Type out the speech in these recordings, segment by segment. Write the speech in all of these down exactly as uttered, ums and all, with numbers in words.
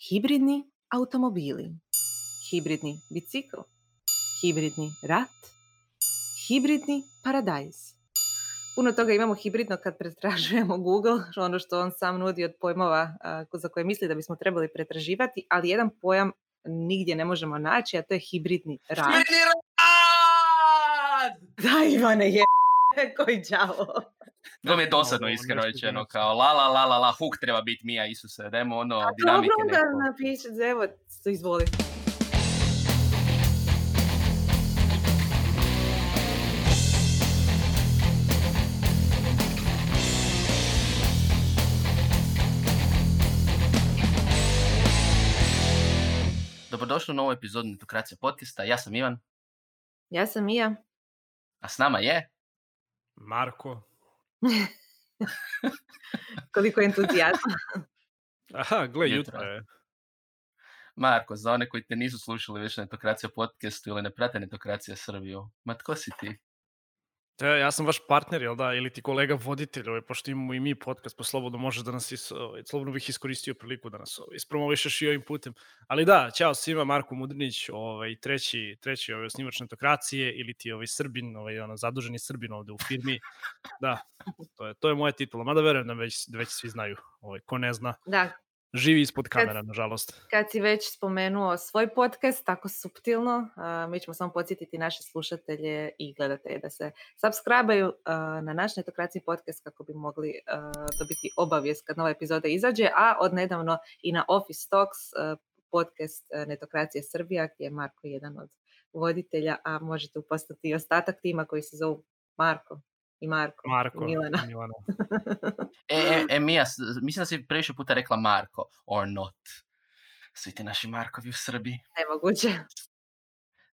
hibridni automobili, hibridni bicikl, hibridni rat, hibridni paradajz. Puno toga imamo hibridno kad pretražujemo Google, ono što on sam nudi od pojmova za koje misli da bismo trebali pretraživati, ali jedan pojam nigdje ne možemo naći, a to je hibridni rad. Hibridni rad! Da, Ivane, je... koji đavo. To mi je dosadno iskreno rečeno, kao la la la la la, hook treba biti Mija Isuse, dajmo ono a, dinamike neko. A dobro da napišem, evo, izvoli. Dobrodošli u novu epizodu Netokracija podcasta. Ja sam Ivan. Ja sam Mija. A s nama je... Marko. Koliko entuzijazma. Aha, gle, jutro je. Marko, za one koji te nisu slušali više Netokracija podcastu ili ne prate Netokracija Srbiju, ma tko si ti? Te, ja sam vaš partner, jel da, ili ti kolega voditelj, ovaj, pošto imamo i mi podcast, po slobodno možeš da nas, is, ovaj, slobodno bih iskoristio priliku da nas ovaj, ispromovišeš i ovim putem. Ali da, ćao svima, Marko Mudrinić, ovaj, treći, treći ovaj, osnivač Netokracije, ili ti ovaj, Srbin, ovaj, ono, zaduženi Srbin ovde u firmi. Da, to je, to je moja titula, mada verujem da već, već svi znaju, ovaj, ko ne zna. Da. Živi ispod kamera, nažalost. Kad si već spomenuo svoj podcast, tako suptilno, a, mi ćemo samo podsjetiti naše slušatelje i gledatelje da se subscribe-aju na naš Netokraciji podcast kako bi mogli a, dobiti obavijest kad nova epizoda izađe, a odnedavno i na Office Talks a, podcast Netokracije Srbija, gdje je Marko jedan od voditelja, a možete upostati i ostatak tima koji se zovu Marko. I Marko, Marko i Milana. Milana. e, e, Mija, mislim da si previše puta rekla Marko, or not. Svi ti naši Markovi u Srbiji. Nemoguće.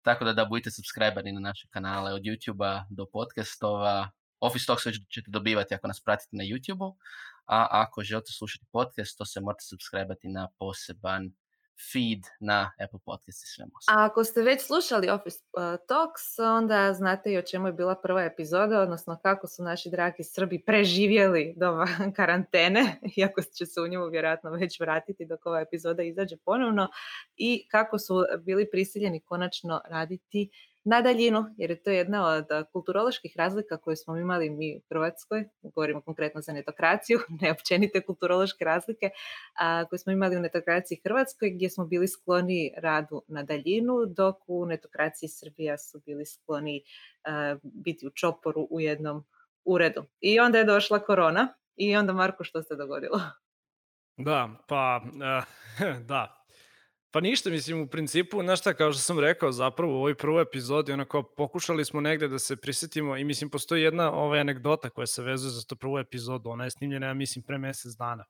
Tako da, da budite subscriberi na naše kanale, od YouTube-a do podcastova. Office Talks već ćete dobivati ako nas pratite na YouTube-u, a ako želite slušati podcast, to se morate subscribati na poseban feed na Apple Podcast i svemu. A ako ste već slušali Office Talks, onda znate i o čemu je bila prva epizoda, odnosno kako su naši dragi Srbi preživjeli doba karantene, iako će se u njemu vjerojatno već vratiti dok ova epizoda izađe ponovno, i kako su bili prisiljeni konačno raditi na daljinu, jer je to jedna od kulturoloških razlika koje smo imali mi u Hrvatskoj, govorimo konkretno za netokraciju, ne općenite kulturološke razlike, a, koje smo imali u Netokraciji Hrvatskoj, gdje smo bili skloni radu na daljinu, dok u Netokraciji Srbija su bili skloni a, biti u čoporu u jednom uredu. I onda je došla korona, i onda, Marko, što se dogodilo? Da, pa, uh, da. Pa ništa, mislim, u principu, znaš šta, kao što sam rekao zapravo u ovoj prvoj epizodi, onako pokušali smo negde da se prisjetimo i mislim, postoji jedna ovaj, anegdota koja se vezuje za to prvu epizodu, ona je snimljena, ja mislim, pre mjesec dana.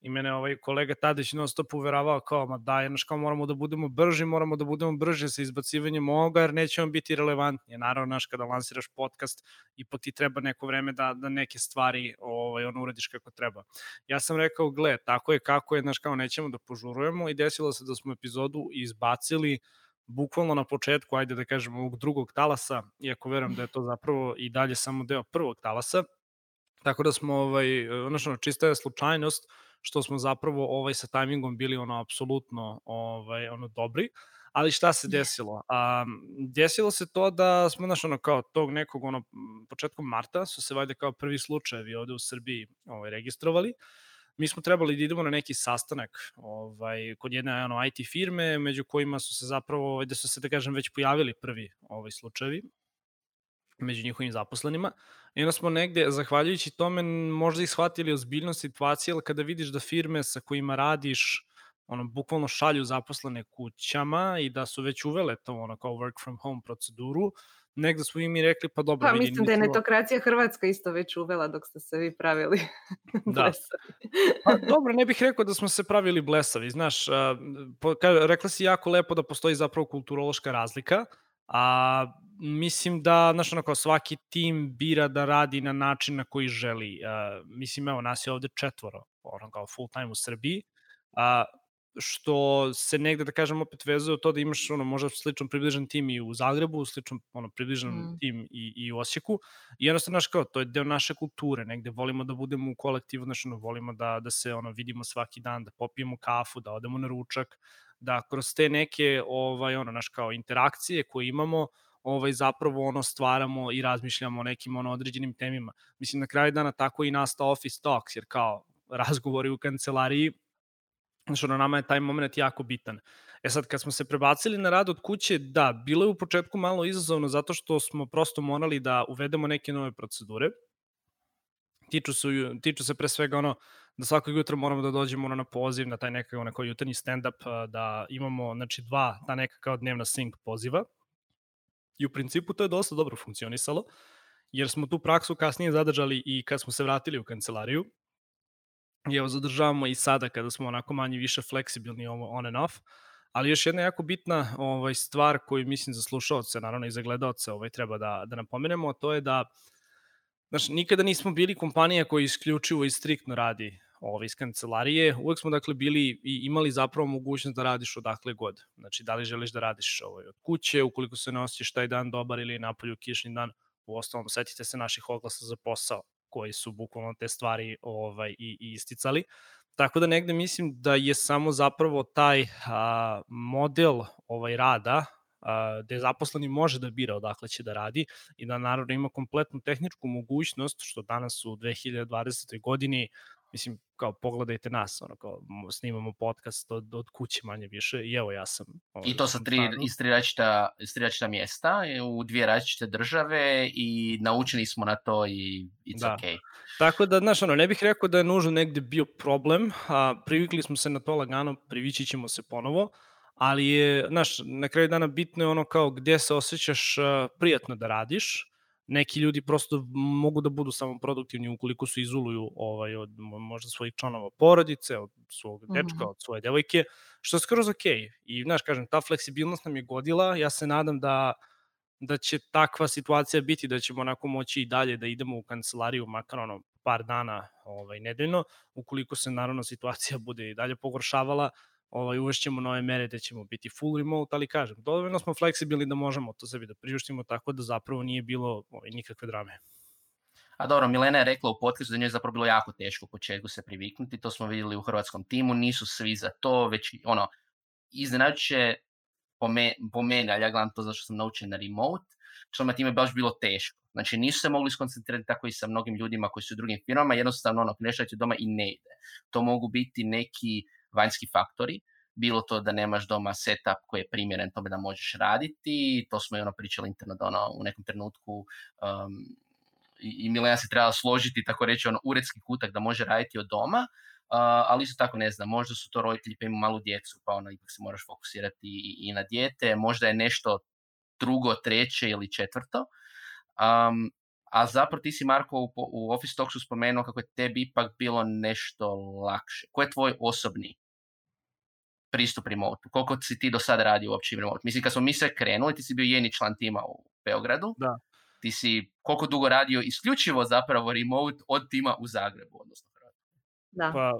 I mene ovaj kolega Tadić non stop uveravao kao, ma da, jednaš kao moramo da budemo brži, moramo da budemo brži sa izbacivanjem ovoga, jer neće on biti relevantnije. Naravno, naš, kada lansiraš podcast, ipak ti treba neko vreme da, da neke stvari ovaj, on uradiš kako treba. Ja sam rekao, gle, tako je kako je, znaš kao, nećemo da požurujemo, i desilo se da smo epizodu izbacili bukvalno na početku, ajde da kažemo, ovog drugog talasa, iako verujem da je to zapravo i dalje samo deo prvog talasa. Tako da smo, ovaj, odnosno, čista je slučajnost što smo zapravo ovaj sa tajmingom bili ono apsolutno ovaj ono dobri, ali šta se desilo? A, desilo se to da smo našli ono kao tog nekog ono početkom marta su se valjda kao prvi slučajevi ovdje u Srbiji ovaj registrovali. Mi smo trebali da idemo na neki sastanak ovaj, kod jedne ono, I T firme, među kojima su se zapravo, ovaj, da su se da kažem već pojavili prvi ovaj slučajevi među njihovim zaposlenima. I onda smo negde, zahvaljujući tome, možda ih shvatili ozbiljnost situacije, ali kada vidiš da firme sa kojima radiš ono, bukvalno šalju zaposlene kućama i da su već uvele to ono, kao work from home proceduru, negde smo im i rekli, pa dobro... Pa vidim, mislim da je Netokracija Hrvatska isto već uvela dok ste se vi pravili blesavi. Pa dobro, ne bih rekao da smo se pravili blesavi, znaš, po, ka, rekla si jako lepo da postoji zapravo kulturološka razlika, a mislim da, znaš, onako, svaki tim bira da radi na način na koji želi. Uh, mislim, evo, nas je ovdje četvoro, ono kao full time u Srbiji. Uh, što se negde, da kažem, opet vezuje u to da imaš ono, možda sličan približan tim i u Zagrebu, sličan ono, približan mm. tim i, i u Osijeku. I jednostavno, naš, kao, to je deo naše kulture, negde volimo da budemo u kolektivu, znači, ono, volimo da, da se ono, vidimo svaki dan, da popijemo kafu, da odemo na ručak, da kroz te neke ovaj, ono, naš, kao, interakcije koje imamo, ovaj, zapravo ono, stvaramo i razmišljamo o nekim ono, određenim temima. Mislim, na kraju dana tako i nastao Office Talks, jer kao razgovori u kancelariji, znači, ono, nama je taj moment jako bitan. E sad, kad smo se prebacili na rad od kuće, da, bilo je u početku malo izazovno zato što smo prosto morali da uvedemo neke nove procedure. Tiču se, tiču se pre svega ono, da svakog jutra moramo da dođemo ono, na poziv, na taj nekakav onako jutarnji stand-up, da imamo, znači, dva, ta nekakva dnevna sync poziva. I u principu to je dosta dobro funkcionisalo, jer smo tu praksu kasnije zadržali i kad smo se vratili u kancelariju. I evo, zadržavamo i sada kada smo onako manje više fleksibilni on and off, ali još jedna jako bitna ovaj, stvar koju mislim za slušalce, naravno i za gledalce ovaj, treba da, da napomenemo, a to je da, znači, nikada nismo bili kompanija koja isključivo i striktno radi ovaj, iz kancelarije, uvek smo dakle bili i imali zapravo mogućnost da radiš odakle god, znači da li želiš da radiš ovaj, od kuće, ukoliko se ne osjećaš taj dan dobar ili napolju kišni dan, u ostalom setite se naših oglasa za posao, koji su bukvalno te stvari ovaj, i, i isticali. Tako da negde mislim da je samo zapravo taj a, model ovaj, rada, a, gde zaposleni može da bira odakle će da radi i da naravno ima kompletnu tehničku mogućnost, što danas u dve hiljade dvadesetoj. godini, mislim, kao pogledajte nas, ono, kao snimamo podcast od, od kuće manje više i evo ja sam... Ovaj, I to sa tri, iz tri različita, iz tri različita mjesta, u dvije različite države i naučili smo na to i it's da. Okay. Tako da, znaš, ono, ne bih rekao da je nužno negde bio problem, a, privikli smo se na to lagano, privići ćemo se ponovo, ali je, znaš, na kraju dana bitno je ono kao gde se osjećaš prijatno da radiš. Neki ljudi prosto mogu da budu samo produktivni ukoliko se izoluju ovaj, od možda svojih članova porodice, od svog dečka, od svoje devojke, što je skroz ok. I, znaš, kažem, ta fleksibilnost nam je godila, ja se nadam da, da će takva situacija biti, da ćemo onako moći i dalje da idemo u kancelariju, makar ono par dana ovaj, nedeljno, ukoliko se naravno situacija bude i dalje pogoršavala, ovaj, uvešćemo nove mere da ćemo biti full remote, ali kažem, dovoljno smo fleksibilni da možemo to sebi da priuštimo, tako da zapravo nije bilo ovaj, nikakve drame. A dobro, Milena je rekla u podcastu da njoj je zapravo bilo jako teško u početku se priviknuti, to smo vidjeli u hrvatskom timu, nisu svi za to, već ono, iznenađuće po meni, ali ja gledam to zašto sam naučen na remote, što na time je baš bilo teško. Znači nisu se mogli skoncentrirati tako i sa mnogim ljudima koji su u drugim firmama, jednostavno ono, neštajte doma i ne ide. To mogu biti neki vanjski faktori, bilo to da nemaš doma setup koji je primjeren tome da možeš raditi, to smo i ono pričali interno da ono u nekom trenutku um, i Milena se trebala složiti, tako reći, ono uredski kutak da može raditi od doma, uh, ali isto tako ne znam, možda su to roditelji pa imaju malu djecu, pa ono ipak se moraš fokusirati i, i na dijete, možda je nešto drugo, treće ili četvrto. Um, a zapravo ti si, Marko, u, u Office Talksu spomenuo kako je tebi ipak bilo nešto lakše. Koji je tvoj osobni pristup remote? Koliko si ti do sada radio uopće remote? Mislim, kad smo mi sve krenuli, ti si bio jedini član tima u Beogradu. Da. Ti si koliko dugo radio isključivo zapravo remote od tima u Zagrebu, odnosno Hrvatskoj. Da. Pa,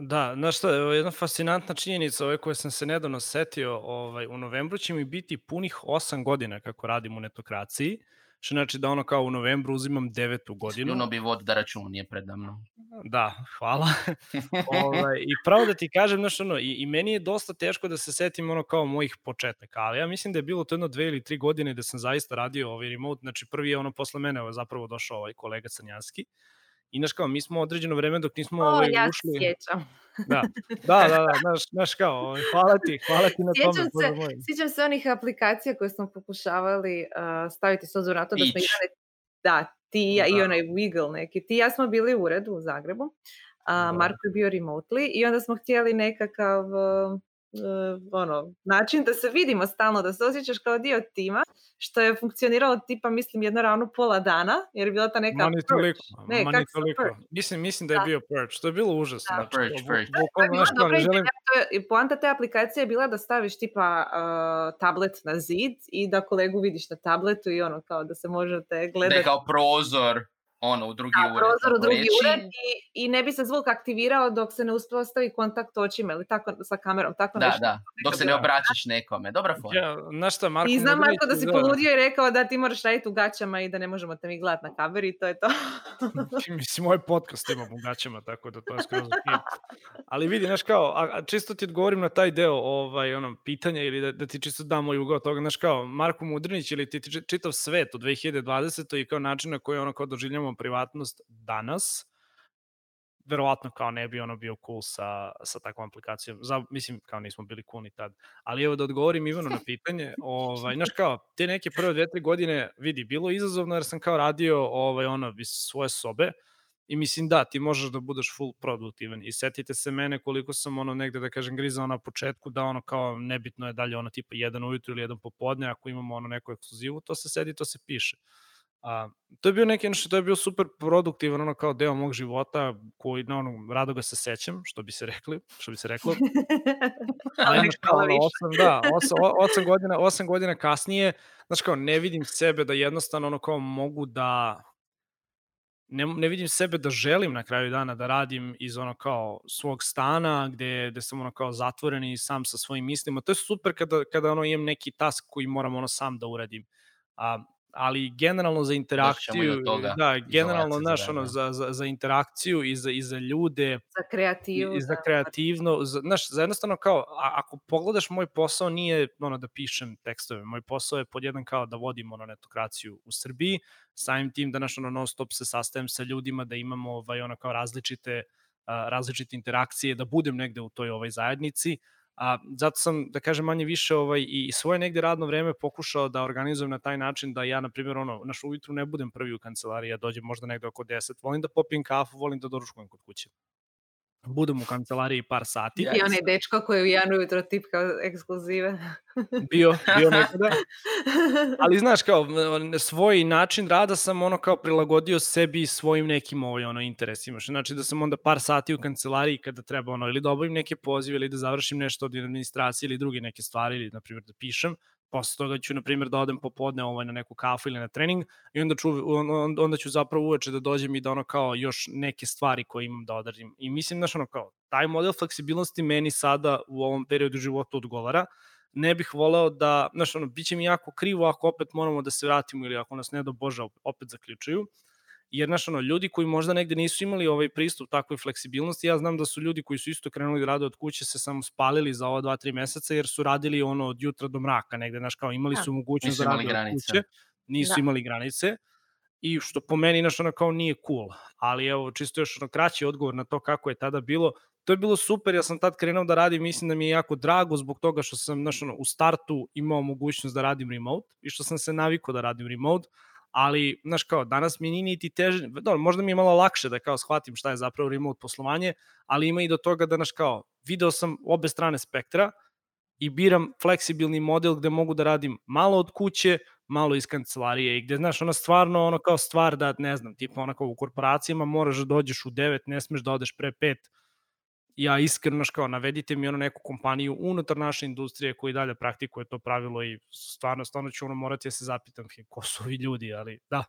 da, znaš šta, jedna fascinantna činjenica ove koje sam se nedavno setio, ovaj, u novembru će mi biti punih osam godina kako radim u Netokraciji. Što znači da ono kao u novembru uzimam devetu godinu. Spljuno bi vod da račun je predavno. Da, hvala. Ove, I pravo da ti kažem, znaš, ono, i, i meni je dosta teško da se setim ono kao mojih početaka, ali ja mislim da je bilo to jedno dve ili tri godine da sam zaista radio ovaj remote, znači prvi je ono posle mene ovaj, zapravo došao ovaj kolega Crnjanski. Inače kao mi smo određeno vreme dok nismo o, ovaj ja ušli. Ja se sjećam. Da. Da, da, da, znaš, znaš kao, ovaj, hvala ti, hvala ti na sjećam tome. Se, sjećam se onih aplikacija koje smo pokušavali uh, staviti s obzirom na to da smo igrali, da, ti ja, da. I onaj Wiggle neki, ti ja smo bili u uredu u Zagrebu, uh, Marko je bio remotely i onda smo htjeli nekakav uh, uh, ono, način da se vidimo stalno, da se osjećaš kao dio tima, što je funkcioniralo tipa, mislim, jedno ravno pola dana, jer je bila ta neka mani toliko, ne, mani toliko. Mislim, mislim da je da. bio purge, to je bilo užasno. Da, purge, purge. Poanta te aplikacije je bila da staviš tipa uh, tablet na zid i da kolegu vidiš na tabletu i ono kao da se možete gledati. Da je kao prozor. ono, u drugi da, ured. Prozor u drugi ured i, i ne bi se zvuk aktivirao dok se ne uspostavi kontakt očima ili tako sa kamerom. Tako da, nešto, da, dok se ne obraćaš nekome. Dobra fora. Ja, I znam, Marko, da si poludio i rekao da ti moraš raditi u gaćama i da ne možemo te mi gledati na kameru i to je to. Mislim, moj podcast imam u gaćama, tako da to je skroz ali vidi, znaš kao, a čisto ti odgovorim na taj deo ovaj, ono, pitanja ili da, da ti čisto dam moj ugao toga, znaš kao, Marko Mudrinić ili ti čitav svet u dvije hiljade dvadesetoj i kao način na koji ono kao doživljamo privatnost danas, verovatno kao ne bi ono bio cool sa, sa takvom aplikacijom. Za, mislim, kao nismo bili cool ni tad. Ali evo da odgovorim Ivanu na pitanje. Ovaj, znaš kao, te neke prve dve, tri godine, vidi, bilo izazovno jer sam kao radio ovaj, ono, iz svoje sobe i mislim da, ti možeš da budeš full produktivan i setite se mene koliko sam ono negde da kažem grizao na početku da ono kao nebitno je dalje ono tipa jedan ujutru ili jedan popodne, ako imamo ono neku ekskluzivu, to se sedi, to se piše. A, to je bio neki, ono što to je bio super produktivan, ono kao deo mog života koji, na ono, rado ga se sećam, što bi se rekli, što bi se reklo. Ali ono kao, osam, da, osam, osam, godina, osam godina kasnije, znaš kao, ne vidim sebe da jednostavno ono kao mogu da Ne, ne vidim sebe da želim na kraju dana da radim iz ono kao svog stana gde, gde sam ono kao zatvoren i sam sa svojim mislima. To je super kada, kada ono imam neki task koji moram ono sam da uradim. A, ali generalno za interakciju, da, generalno naš ono za, za, za interakciju i za, i za ljude, za kreativu, i, i za kreativno, za, naš, za jednostavno kao, a, ako pogledaš moj posao nije ono da pišem tekstove, moj posao je pod jedan kao da vodim ono netokraciju u Srbiji, samim tim da naš ono non stop se sastajem sa ljudima, da imamo ovaj, ono kao različite, a, različite interakcije, da budem negde u toj ovaj zajednici. A zato sam, da kažem, manje više ovaj, i svoje negde radno vreme pokušao da organizujem na taj način da ja, na primjer, ono, naš ujutru ne budem prvi u kancelariji, ja dođem možda negde oko deset, volim da popijem kafu, volim da doručkujem kod kuće. Budem u kancelariji par sati. I onaj dečko koji je u janu jutro tipkao ekskluzive. Bio, bio nekada. Ali znaš, kao, svoj način rada sam ono kao prilagodio sebi svojim nekim ovaj, ono, interesima. Znači da sam onda par sati u kancelariji kada treba ono, ili da obavim neke pozive, ili da završim nešto od administracije, ili druge neke stvari, ili, na primjer, da pišem. Posle toga ću, na primjer, da odem popodne ovaj, na neku kafu ili na trening i onda ću, onda ću zapravo uveče da dođem i da ono kao još neke stvari koje imam da odradim. I mislim, znaš, ono kao, taj model fleksibilnosti meni sada u ovom periodu života odgovara. Ne bih voleo da, znaš, ono, bit će mi jako krivo ako opet moramo da se vratimo ili ako nas ne do Bože opet zaključuju. Jer, znaš, ono, ljudi koji možda negde nisu imali ovaj pristup takvoj fleksibilnosti, ja znam da su ljudi koji su isto krenuli da rade od kuće se samo spalili za ova dva, tri meseca, jer su radili ono od jutra do mraka negde, znaš, kao imali su mogućnost da rade od kuće, nisu da. imali granice, i što po meni, znaš, ono, kao nije cool. Ali, evo, čisto još ono kraći odgovor na to kako je tada bilo, to je bilo super, ja sam tad krenuo da radim, mislim da mi je jako drago zbog toga što sam, znaš, ono, u startu imao mogućnost da radim remote i što sam se navikao da radim remote. Ali, znaš kao, danas mi nije niti teže, dobro, možda mi je malo lakše da kao shvatim šta je zapravo remote poslovanje, ali ima i do toga da, znaš kao, video sam obe strane spektra i biram fleksibilni model gde mogu da radim malo od kuće, malo iz kancelarije i gde, znaš, ona stvarno, ono kao stvar da, ne znam, tipa onako u korporacijama moraš da dođeš u devet, ne smeš da odeš pre pet. Ja iskreno, znaš kao, navedite mi ono neku kompaniju unutar naše industrije koji dalje praktikuje to pravilo i stvarno, stvarno ću ono morati da se zapitam ko su ovi ljudi, ali da.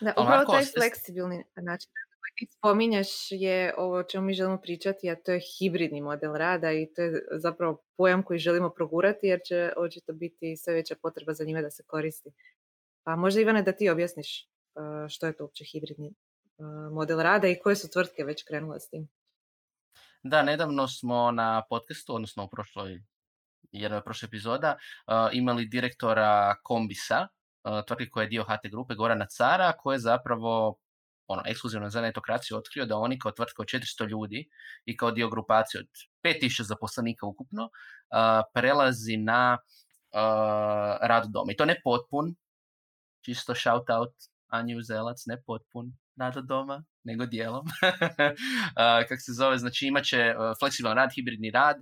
Da, upravo taj fleksibilni način koji ti spominjaš je ovo o čemu mi želimo pričati, a to je hibridni model rada i to je zapravo pojam koji želimo progurati jer će očito biti sve veća potreba za njime da se koristi. Pa možda, Ivane, da ti objasniš što je to uopće hibridni model rada i koje su tvrtke već krenule s tim. Da, nedavno smo na podcastu, odnosno u prošloj, jednoj prošle epizoda, uh, imali direktora Combisa, uh, tvrtke koja je dio H T grupe, Gorana Cara, koja je zapravo ono, ekskluzivno za netokraciju otkrio da oni kao tvrtka od četiristo ljudi i kao dio grupacije od pet tisuća zaposlenika ukupno uh, prelazi na uh, rad doma. I to ne potpun, čisto shout out Anju Zelac, ne potpun rad doma, nego dijelom. Kako se zove, znači imaće fleksibilan rad, hibridni rad.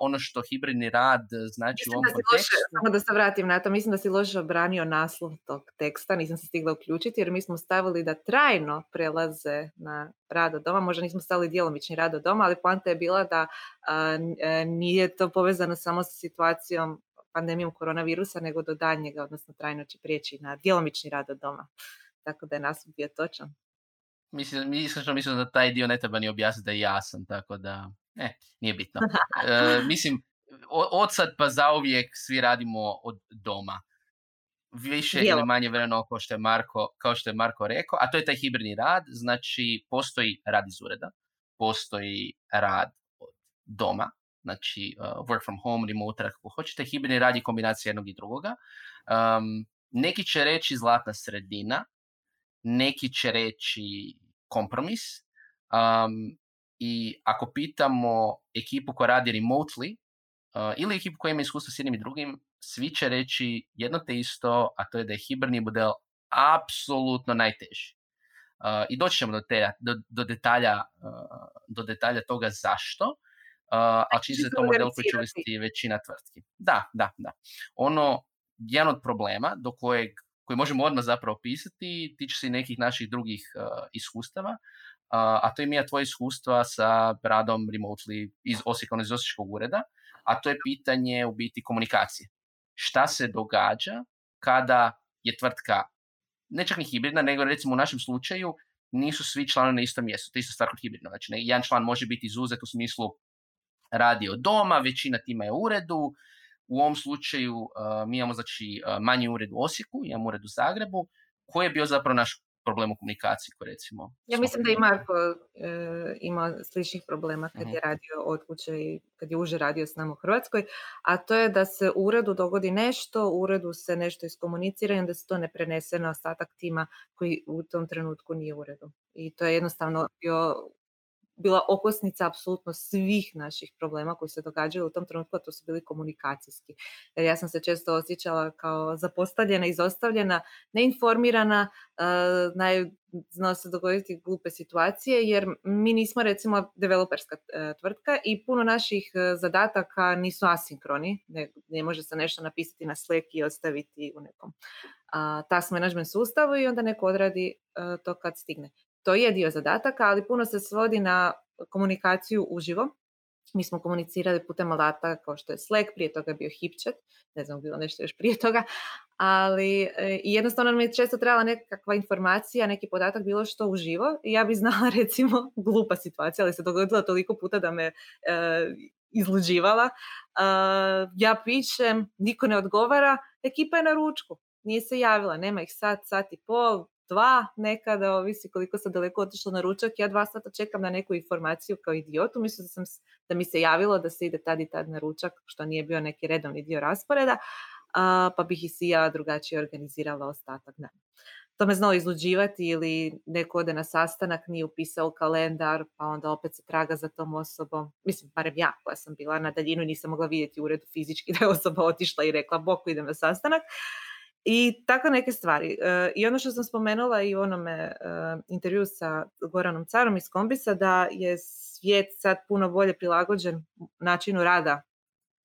Ono što hibridni rad znači mislim u ovom da kontekstu... Loše, samo da se vratim na to, mislim da si loše obranio naslov tog teksta, nisam se stigla uključiti jer mi smo stavili da trajno prelaze na rad od doma, možda nismo stavili djelomični rad od doma, ali poanta je bila da a, a, nije to povezano samo sa situacijom pandemijom koronavirusa, nego do daljnjega, odnosno trajno će prijeći na djelomični rad od doma. tako da je nastup bio točan. Mislim, iskreno mislim da taj dio ne treba ni objasniti da je jasan, tako da, ne, nije bitno. E, mislim, od sad pa zauvijek svi radimo od doma. Više Jelo. ili manje vremeno kao što je Marko, kao što je Marko rekao, a to je taj hibridni rad, znači postoji rad iz ureda, postoji rad od doma, znači uh, work from home, remote, kako hoćete, hibridni rad je kombinacija jednog i drugoga. Um, neki će reći zlatna sredina, neki će reći kompromis. Um, I ako pitamo ekipu koja radi remotely, uh, ili ekipu koja ima iskustva s jednim i drugim, svi će reći jedno te isto, a to je da je hibridni model apsolutno najteži. Uh, I doći ćemo do, te, do, do, detalja, uh, do detalja toga zašto, uh, ali čini se to model koji će uvesti većina tvrtki. Da, da, da. Ono, jedan od problema do kojeg, koji možemo odmah zapravo opisati, tiče se i nekih naših drugih uh, iskustava, uh, a to je Mija tvoje iskustva sa radom remotely iz Osijeka, iz Osječkog ureda, a to je pitanje u biti komunikacije. Šta se događa kada je tvrtka, ne čak ni hibridna, nego recimo u našem slučaju nisu svi članovi na istom mjestu. To je isto stvar kod hibridno. Znači, jedan član može biti izuzet u smislu radi od doma, većina tima je u uredu. U ovom slučaju uh, mi imamo znači, uh, manji ured u Osijeku, imamo ured u Zagrebu. Koji je bio zapravo naš problem u komunikaciji? Koji, recimo, ja mislim da i Marko e, ima sličnih problema kad mm-hmm. je radio od kuće i kad je uže radio s nama u Hrvatskoj, a to je da se u uredu dogodi nešto, u uredu se nešto iskomunicira i onda se to ne prenese na ostatak tima koji u tom trenutku nije u uredu. I to je jednostavno bio... bila okosnica apsolutno svih naših problema koji se događaju u tom trenutku, a to su bili komunikacijski. Jer ja sam se često osjećala kao zapostavljena, izostavljena, neinformirana, uh, naj, znao se dogoditi glupe situacije, jer mi nismo recimo developerska uh, tvrtka i puno naših uh, zadataka nisu asinkroni, ne, ne može se nešto napisati na Slack i ostaviti u nekom uh, task management sustavu i onda neko odradi uh, to kad stigne. To je dio zadataka, ali puno se svodi na komunikaciju uživo. Mi smo komunicirali putem alata kao što je Slack, prije toga je bio HipChat, ne znam, bilo nešto još prije toga, ali e, jednostavno mi je često trebala nekakva informacija, neki podatak, bilo što uživo. I ja bi znala, recimo, glupa situacija, ali se dogodila toliko puta da me e, izluđivala. E, ja pišem, niko ne odgovara, ekipa je na ručku, nije se javila, nema ih sat, sat i pol, dva, nekada, ovisi koliko sam daleko otišla na ručak, ja dva sata čekam na neku informaciju kao idiotu, mislim da, sam, da mi se javilo da se ide tad i tad na ručak, što nije bio neki redovni dio rasporeda, a, pa bih i si ja drugačije organizirala ostatak dana. To me znalo izluđivati ili neko ode na sastanak, nije upisao u kalendar, pa onda opet se traga za tom osobom. Mislim, barem ja koja sam bila na daljinu i nisam mogla vidjeti u uredu fizički da je osoba otišla i rekla boku idem na sastanak. I tako neke stvari. I ono što sam spomenula i u onome intervju sa Goranom Carom iz Combisa, da je svijet sad puno bolje prilagođen načinu rada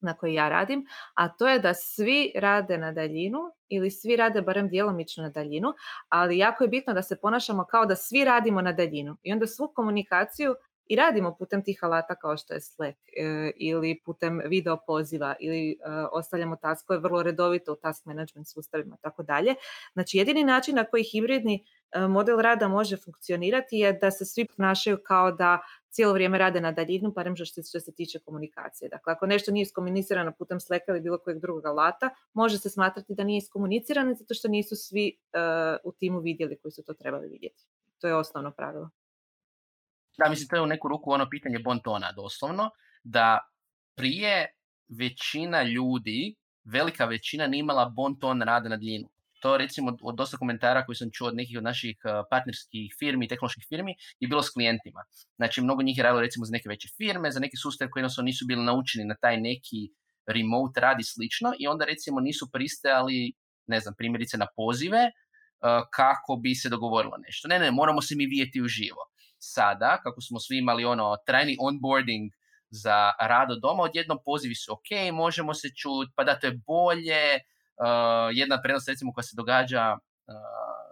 na koji ja radim, a to je da svi rade na daljinu ili svi rade barem djelomično na daljinu, ali jako je bitno da se ponašamo kao da svi radimo na daljinu i onda svu komunikaciju i radimo putem tih alata kao što je Slack e, ili putem video poziva ili e, ostavljamo taskove vrlo redovito u task management sustavima i tako dalje. Znači jedini način na koji hibridni e, model rada može funkcionirati je da se svi ponašaju kao da cijelo vrijeme rade na daljinu, barem što, što se tiče komunikacije. Dakle, ako nešto nije iskomunicirano putem Slacka ili bilo kojeg drugog alata, može se smatrati da nije iskomunicirano zato što nisu svi e, u timu vidjeli koji su to trebali vidjeti. To je osnovno pravilo. Da, mislim, to je u neku ruku ono pitanje bontona, doslovno, da prije većina ljudi, velika većina, nije imala bonton rada na daljinu. To recimo od dosta komentara koji sam čuo od nekih od naših partnerskih firmi, tehnoloških firmi, je bilo s klijentima. Znači, mnogo njih je radilo recimo za neke veće firme, za neke sustave koji jednostavno nisu bili naučeni na taj neki remote rad i slično, i onda recimo nisu pristajali, ne znam, primjerice na pozive uh, kako bi se dogovorilo nešto. Ne, ne, moramo se mi vidjeti uživo. Sada, kako smo svi imali ono trajni onboarding za rad od doma, odjednom pozivi su ok, možemo se čuti, pa da, to je bolje. Uh, jedna prednost recimo koja se događa uh,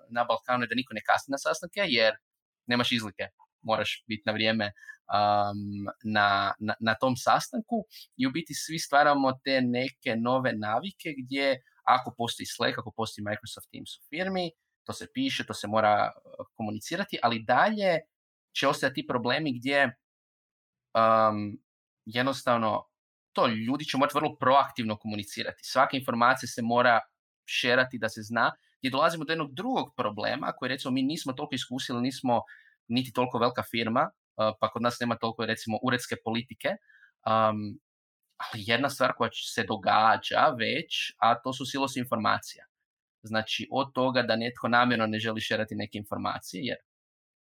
na Balkanu je da niko ne kasni na sastanke, jer nemaš izlike, moraš biti na vrijeme um, na, na, na tom sastanku, i u biti svi stvaramo te neke nove navike gdje ako postoji Slack, ako postoji Microsoft Teams u firmi, to se piše, to se mora komunicirati, ali dalje će ostajati problemi gdje um, jednostavno to ljudi će morati vrlo proaktivno komunicirati. Svaka informacija se mora šerati da se zna, gdje dolazimo do jednog drugog problema koji recimo mi nismo toliko iskusili, nismo niti toliko velika firma, pa kod nas nema toliko recimo uredske politike, um, ali jedna stvar koja se događa već, a to su silosi informacija. Znači od toga da netko namjerno ne želi šerati neke informacije, jer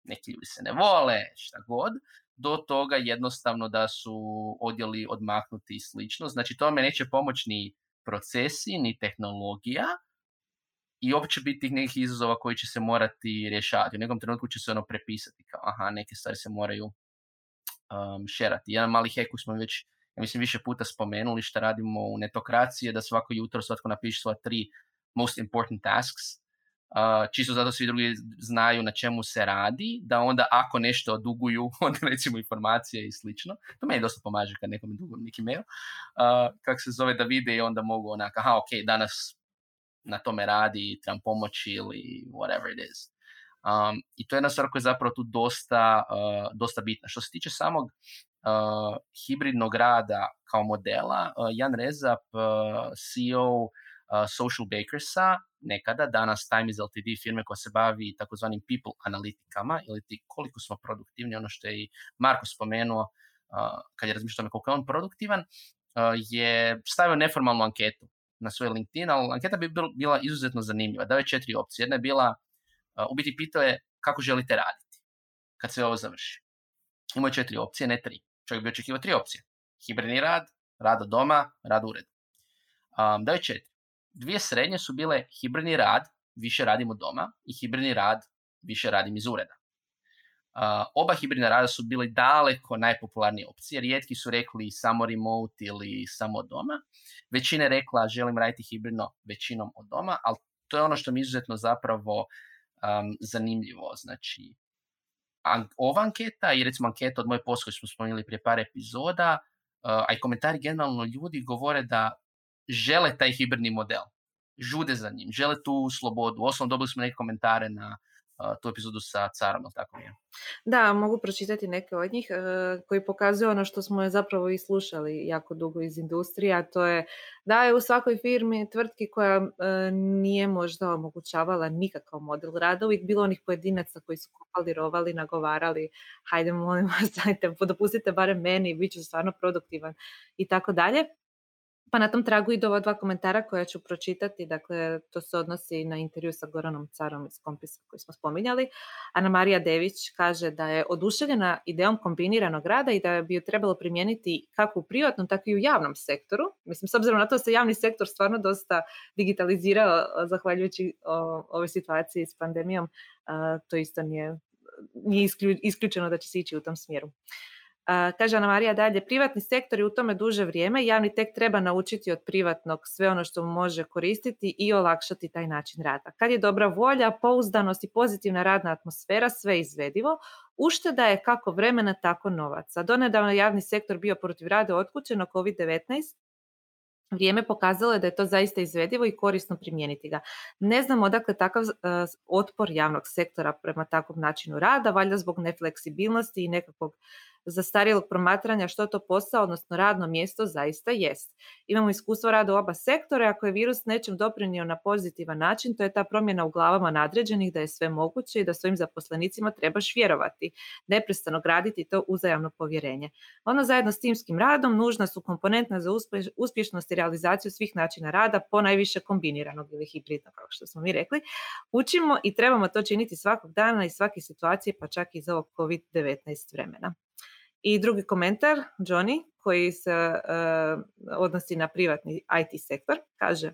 neki ljudi se ne vole, šta god, do toga jednostavno da su odjeli odmaknuti i slično. Znači tome neće pomoći ni procesi, ni tehnologija i opće biti tih nekih izazova koji će se morati rješavati. U nekom trenutku će se ono prepisati kao aha, neke stvari se moraju um, šerati. Jedan mali hack smo već, ja mislim, više puta spomenuli što radimo u Netokraciji, da svako jutro svatko napiše svoja tri most important tasks. Uh, čisto zato svi drugi znaju na čemu se radi, da onda ako nešto duguju, onda recimo informacije i slično. To meni dosta pomaže kad nekom dugujem neki mail. Uh, kako se zove, da vide i onda mogu onako, aha, ok, danas na tome radi, trebam pomoći ili whatever it is. Um, I to je jedna stvar koja je zapravo tu dosta, uh, dosta bitna. Što se tiče samog uh, hibridnog rada kao modela, uh, Jan Rezap, uh, C E O Uh, Social Bakersa, nekada, danas Time Is L T D, firme koja se bavi takozvanim people analitikama, ili ti koliko smo produktivni, ono što je i Marko spomenuo, uh, kad je razmišljao koliko je on produktivan, uh, je stavio neformalnu anketu na svoj LinkedIn, ali anketa bi bila izuzetno zanimljiva. Dao je četiri opcije. Jedna je bila, uh, u biti pitao je kako želite raditi kad sve ovo završi. Imao je četiri opcije, ne tri. Čovjek bi očekivao tri opcije. Hibridni rad, rad od doma, rad u uredu. Um, dao je četiri. Dvije srednje su bile hibridni rad, više radim od doma, i hibridni rad, više radim iz ureda. Uh, oba hibridna rada su bile daleko najpopularnije opcije. Rijetki su rekli samo remote ili samo od doma. Većina je rekla želim raditi hibridno, većinom od doma, ali to je ono što mi je izuzetno zapravo um, zanimljivo. Znači, an- ova anketa i recimo anketa od moje post koju smo spomenuli prije par epizoda, uh, a i komentari generalno ljudi govore da žele taj hibridni model, žude za njim, žele tu slobodu. Osnovno dobili smo neke komentare na uh, tu epizodu sa Carom, ali tako je. Da, mogu pročitati neke od njih uh, koji pokazuju ono što smo zapravo i slušali jako dugo iz industrije, a to je da je u svakoj firmi, tvrtki koja uh, nije možda omogućavala nikakav model rada, uvijek bilo onih pojedinaca koji su kopali, rovali, nagovarali, hajde molim vas, dajte, dopustite barem meni, bit ću stvarno produktivan i tako dalje. Pa na tom tragu idu ova dva komentara koja ću pročitati, dakle to se odnosi na intervju sa Goranom Carom iz Combisa koji smo spominjali. Ana Marija Dević kaže da je oduševljena idejom kombiniranog rada i da bi ju trebalo primijeniti kako u privatnom, tako i u javnom sektoru. Mislim, s obzirom na to se javni sektor stvarno dosta digitalizirao zahvaljujući o, ovoj situaciji s pandemijom, a, to isto nije, nije isklju, isključeno da će se ići u tom smjeru. Uh, kaže Ana Marija dalje, privatni sektor je u tome duže vrijeme, javni tek treba naučiti od privatnog sve ono što može koristiti i olakšati taj način rada. Kad je dobra volja, pouzdanost i pozitivna radna atmosfera, sve izvedivo, ušteda je kako vremena, tako novaca. Donedavno javni sektor bio protiv rada od kuće, no covid devetnaest vrijeme pokazalo je da je to zaista izvedivo i korisno primijeniti ga. Ne znam odakle takav uh, otpor javnog sektora prema takvom načinu rada, valjda zbog nefleksibilnosti i nekakvog zastarjelog promatranja što to posao, odnosno radno mjesto, zaista jest. Imamo iskustvo rada u oba sektora, ako je virus nečem doprinio na pozitivan način, to je ta promjena u glavama nadređenih da je sve moguće i da svojim zaposlenicima trebaš vjerovati, neprestano graditi to uzajamno povjerenje. Ono zajedno s timskim radom nužna su komponentna za uspješ, uspješnost i realizaciju svih načina rada, ponajviše kombiniranog ili hibridnog, kao što smo mi rekli. Učimo i trebamo to činiti svakog dana i svake situacije, pa čak i iz ovog covid devetnaest vremena. I drugi komentar, Johnny, koji se uh, odnosi na privatni I T sektor, kaže: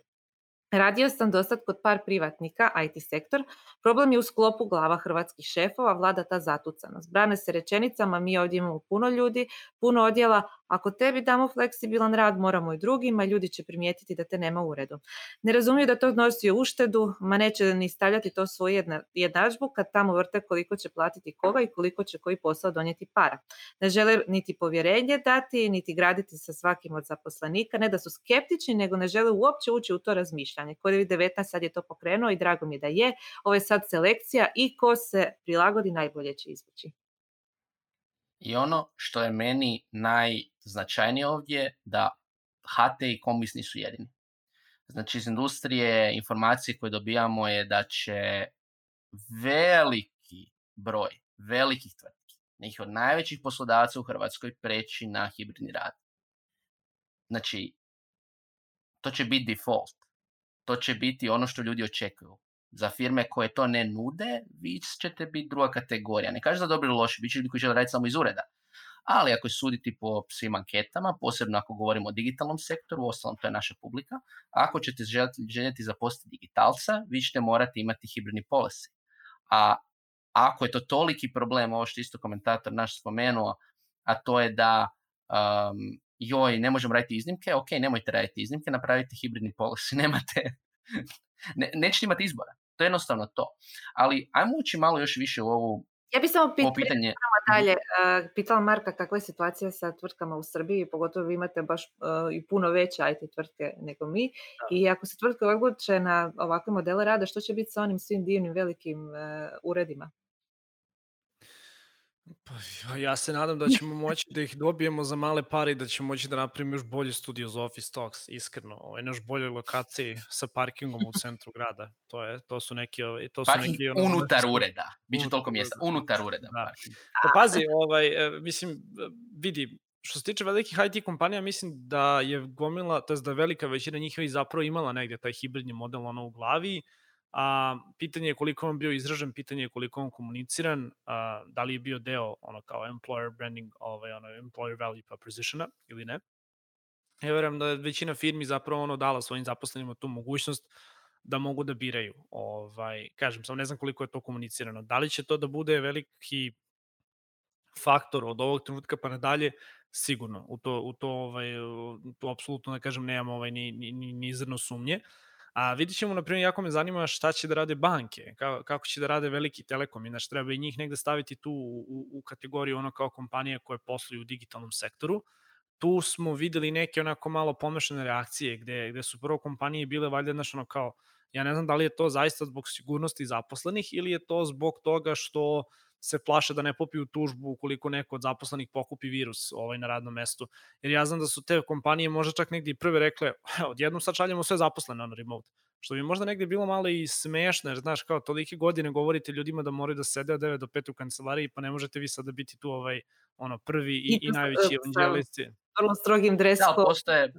radio sam dosad kod par privatnika, I T sektor. Problem je u sklopu glava hrvatskih šefova, vlada ta zatucanost. Brane se rečenicama, mi ovdje imamo puno ljudi, puno odjela, Ako tebi damo fleksibilan rad, moramo i drugima, ljudi će primijetiti da te nema u uredu. Ne razumiju da to nosi uštedu, ma neće ni stavljati to svoju jedna, jednadžbu kad tamo vrte koliko će platiti koga i koliko će koji posao donijeti para. Ne žele niti povjerenje dati, niti graditi sa svakim od zaposlenika, ne da su skeptični, nego ne žele uopće ući u to razmišljanje. kovid devetnaest sad je to pokrenuo i drago mi da je. Ovo je sad selekcija i ko se prilagodi najbolje će izvući. I ono što je meni najznačajnije ovdje, da H T i Combis nisu jedini. Znači, iz industrije informacije koje dobijamo je da će veliki broj velikih tvrtki, nekih od najvećih poslodavaca u Hrvatskoj, preći na hibridni rad. Znači, to će biti default. To će biti ono što ljudi očekuju. Za firme koje to ne nude, vi ćete biti druga kategorija. Ne kažem da dobri ili loši, bit će ljudi koji žele raditi samo iz ureda. Ali ako suditi po svim anketama, posebno ako govorimo o digitalnom sektoru, uostalom to je naša publika, ako ćete željeti, željeti zaposliti digitalca, vi ćete morati imati hibridni policy. A ako je to toliki problem, ovo što isto komentator naš spomenuo, a to je da um, joj, ne možemo raditi iznimke, ok, nemojte raditi iznimke, napravite hibridni policy, nemate... Ne, nećete imati izbora, to je jednostavno to. Ali ajmo ući malo još više u ovu ja bi samo pit, pitanje. Dalje, uh, pitala Marka kakva je situacija sa tvrtkama u Srbiji, pogotovo vi imate baš uh, i puno veće I T tvrtke nego mi. Da. I ako se tvrtke odluče na ovakve modele rada, što će biti sa onim svim divnim velikim uh, uredima? Pa ja se nadam da ćemo moći da ih dobijemo za male pare i da ćemo moći da napravimo još bolji studio za Office Talks, iskreno. Ovaj, na još boljoj lokaciji sa parkingom u centru grada. To, je, to su neki... To su parking neki, ono, unutar znači, ureda. Biće toliko mjesta. Unutar ureda. Da. Pa pazi, ovaj, mislim, vidi, što se tiče velikih I T kompanija, mislim da je gomila, to je da velika većina njih je zapravo imala negdje taj hibridni model ono u glavi. A, pitanje je koliko on bio izražen, pitanje je koliko on komuniciran, a, da li je bio deo ono kao employer branding, ovaj, ono, employer value propositiona ili ne. Ja vjerujem da je većina firmi zapravo ono dala svojim zaposlenima tu mogućnost da mogu da biraju. Ovaj, kažem, samo ne znam koliko je to komunicirano. Da li će to da bude veliki faktor od ovog trenutka pa nadalje, sigurno. U to, u to, ovaj, u to apsolutno, da kažem, nemam ovaj, ni, ni, ni izrno sumnje. A vidit ćemo, na primjer, jako me zanima šta će da rade banke, kako će da rade veliki telekom, inače treba i njih negde staviti tu u, u kategoriju ono kao kompanije koje posluju u digitalnom sektoru. Tu smo videli neke onako malo pomešane reakcije gde, gde su prvo kompanije bile valjda naš ono kao, ja ne znam da li je to zaista zbog sigurnosti zaposlenih ili je to zbog toga što se plaše da ne popiju tužbu ukoliko neko od zaposlenih pokupi virus ovaj, na radnom mestu. Jer ja znam da su te kompanije možda čak negdje prve rekle, odjednom sad šaljamo sve zaposlene na remote. Što bi možda negdje bilo malo i smešno, jer znaš kao tolike godine govorite ljudima da moraju da sede od devet do pet u kancelariji, pa ne možete vi sad da biti tu ovaj, ono, prvi i, i najveći evanđelisti. Vrlo strogim dresom. Da, postoje,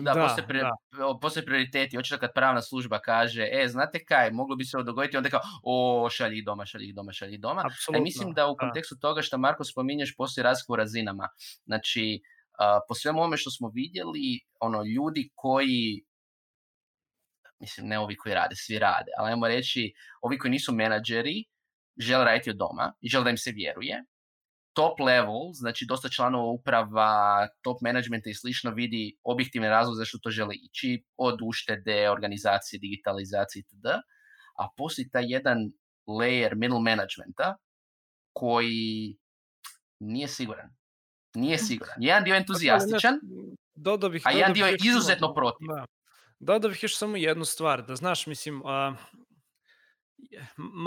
da, da, postoje, pri, da. postoje prioriteti. Očito kad pravna služba kaže, e, znate kaj, moglo bi se dogoditi, onda kao, o, šalji doma, šalji doma, šalji doma. E, mislim da u kontekstu da. toga što, Marko, spominješ, postoji razgovor razinama. Znači, uh, po svemu ovome što smo vidjeli, ono, ljudi koji, mislim, ne ovi koji rade, svi rade, ali ajmo reći, ovi koji nisu menadžeri, žele raditi od doma i žele da im se vjeruje. Top level, znači dosta članova uprava, top menadžmenta i slično vidi objektivne razloge zašto to žele ići, od uštede, organizacije, digitalizacije itd. A postoji taj jedan layer middle managementa koji nije siguran. Nije siguran. Jedan dio je entuzijastičan, a jedan dio je izuzetno protiv. Dodao bih još samo jednu stvar, da znaš, mislim... Uh...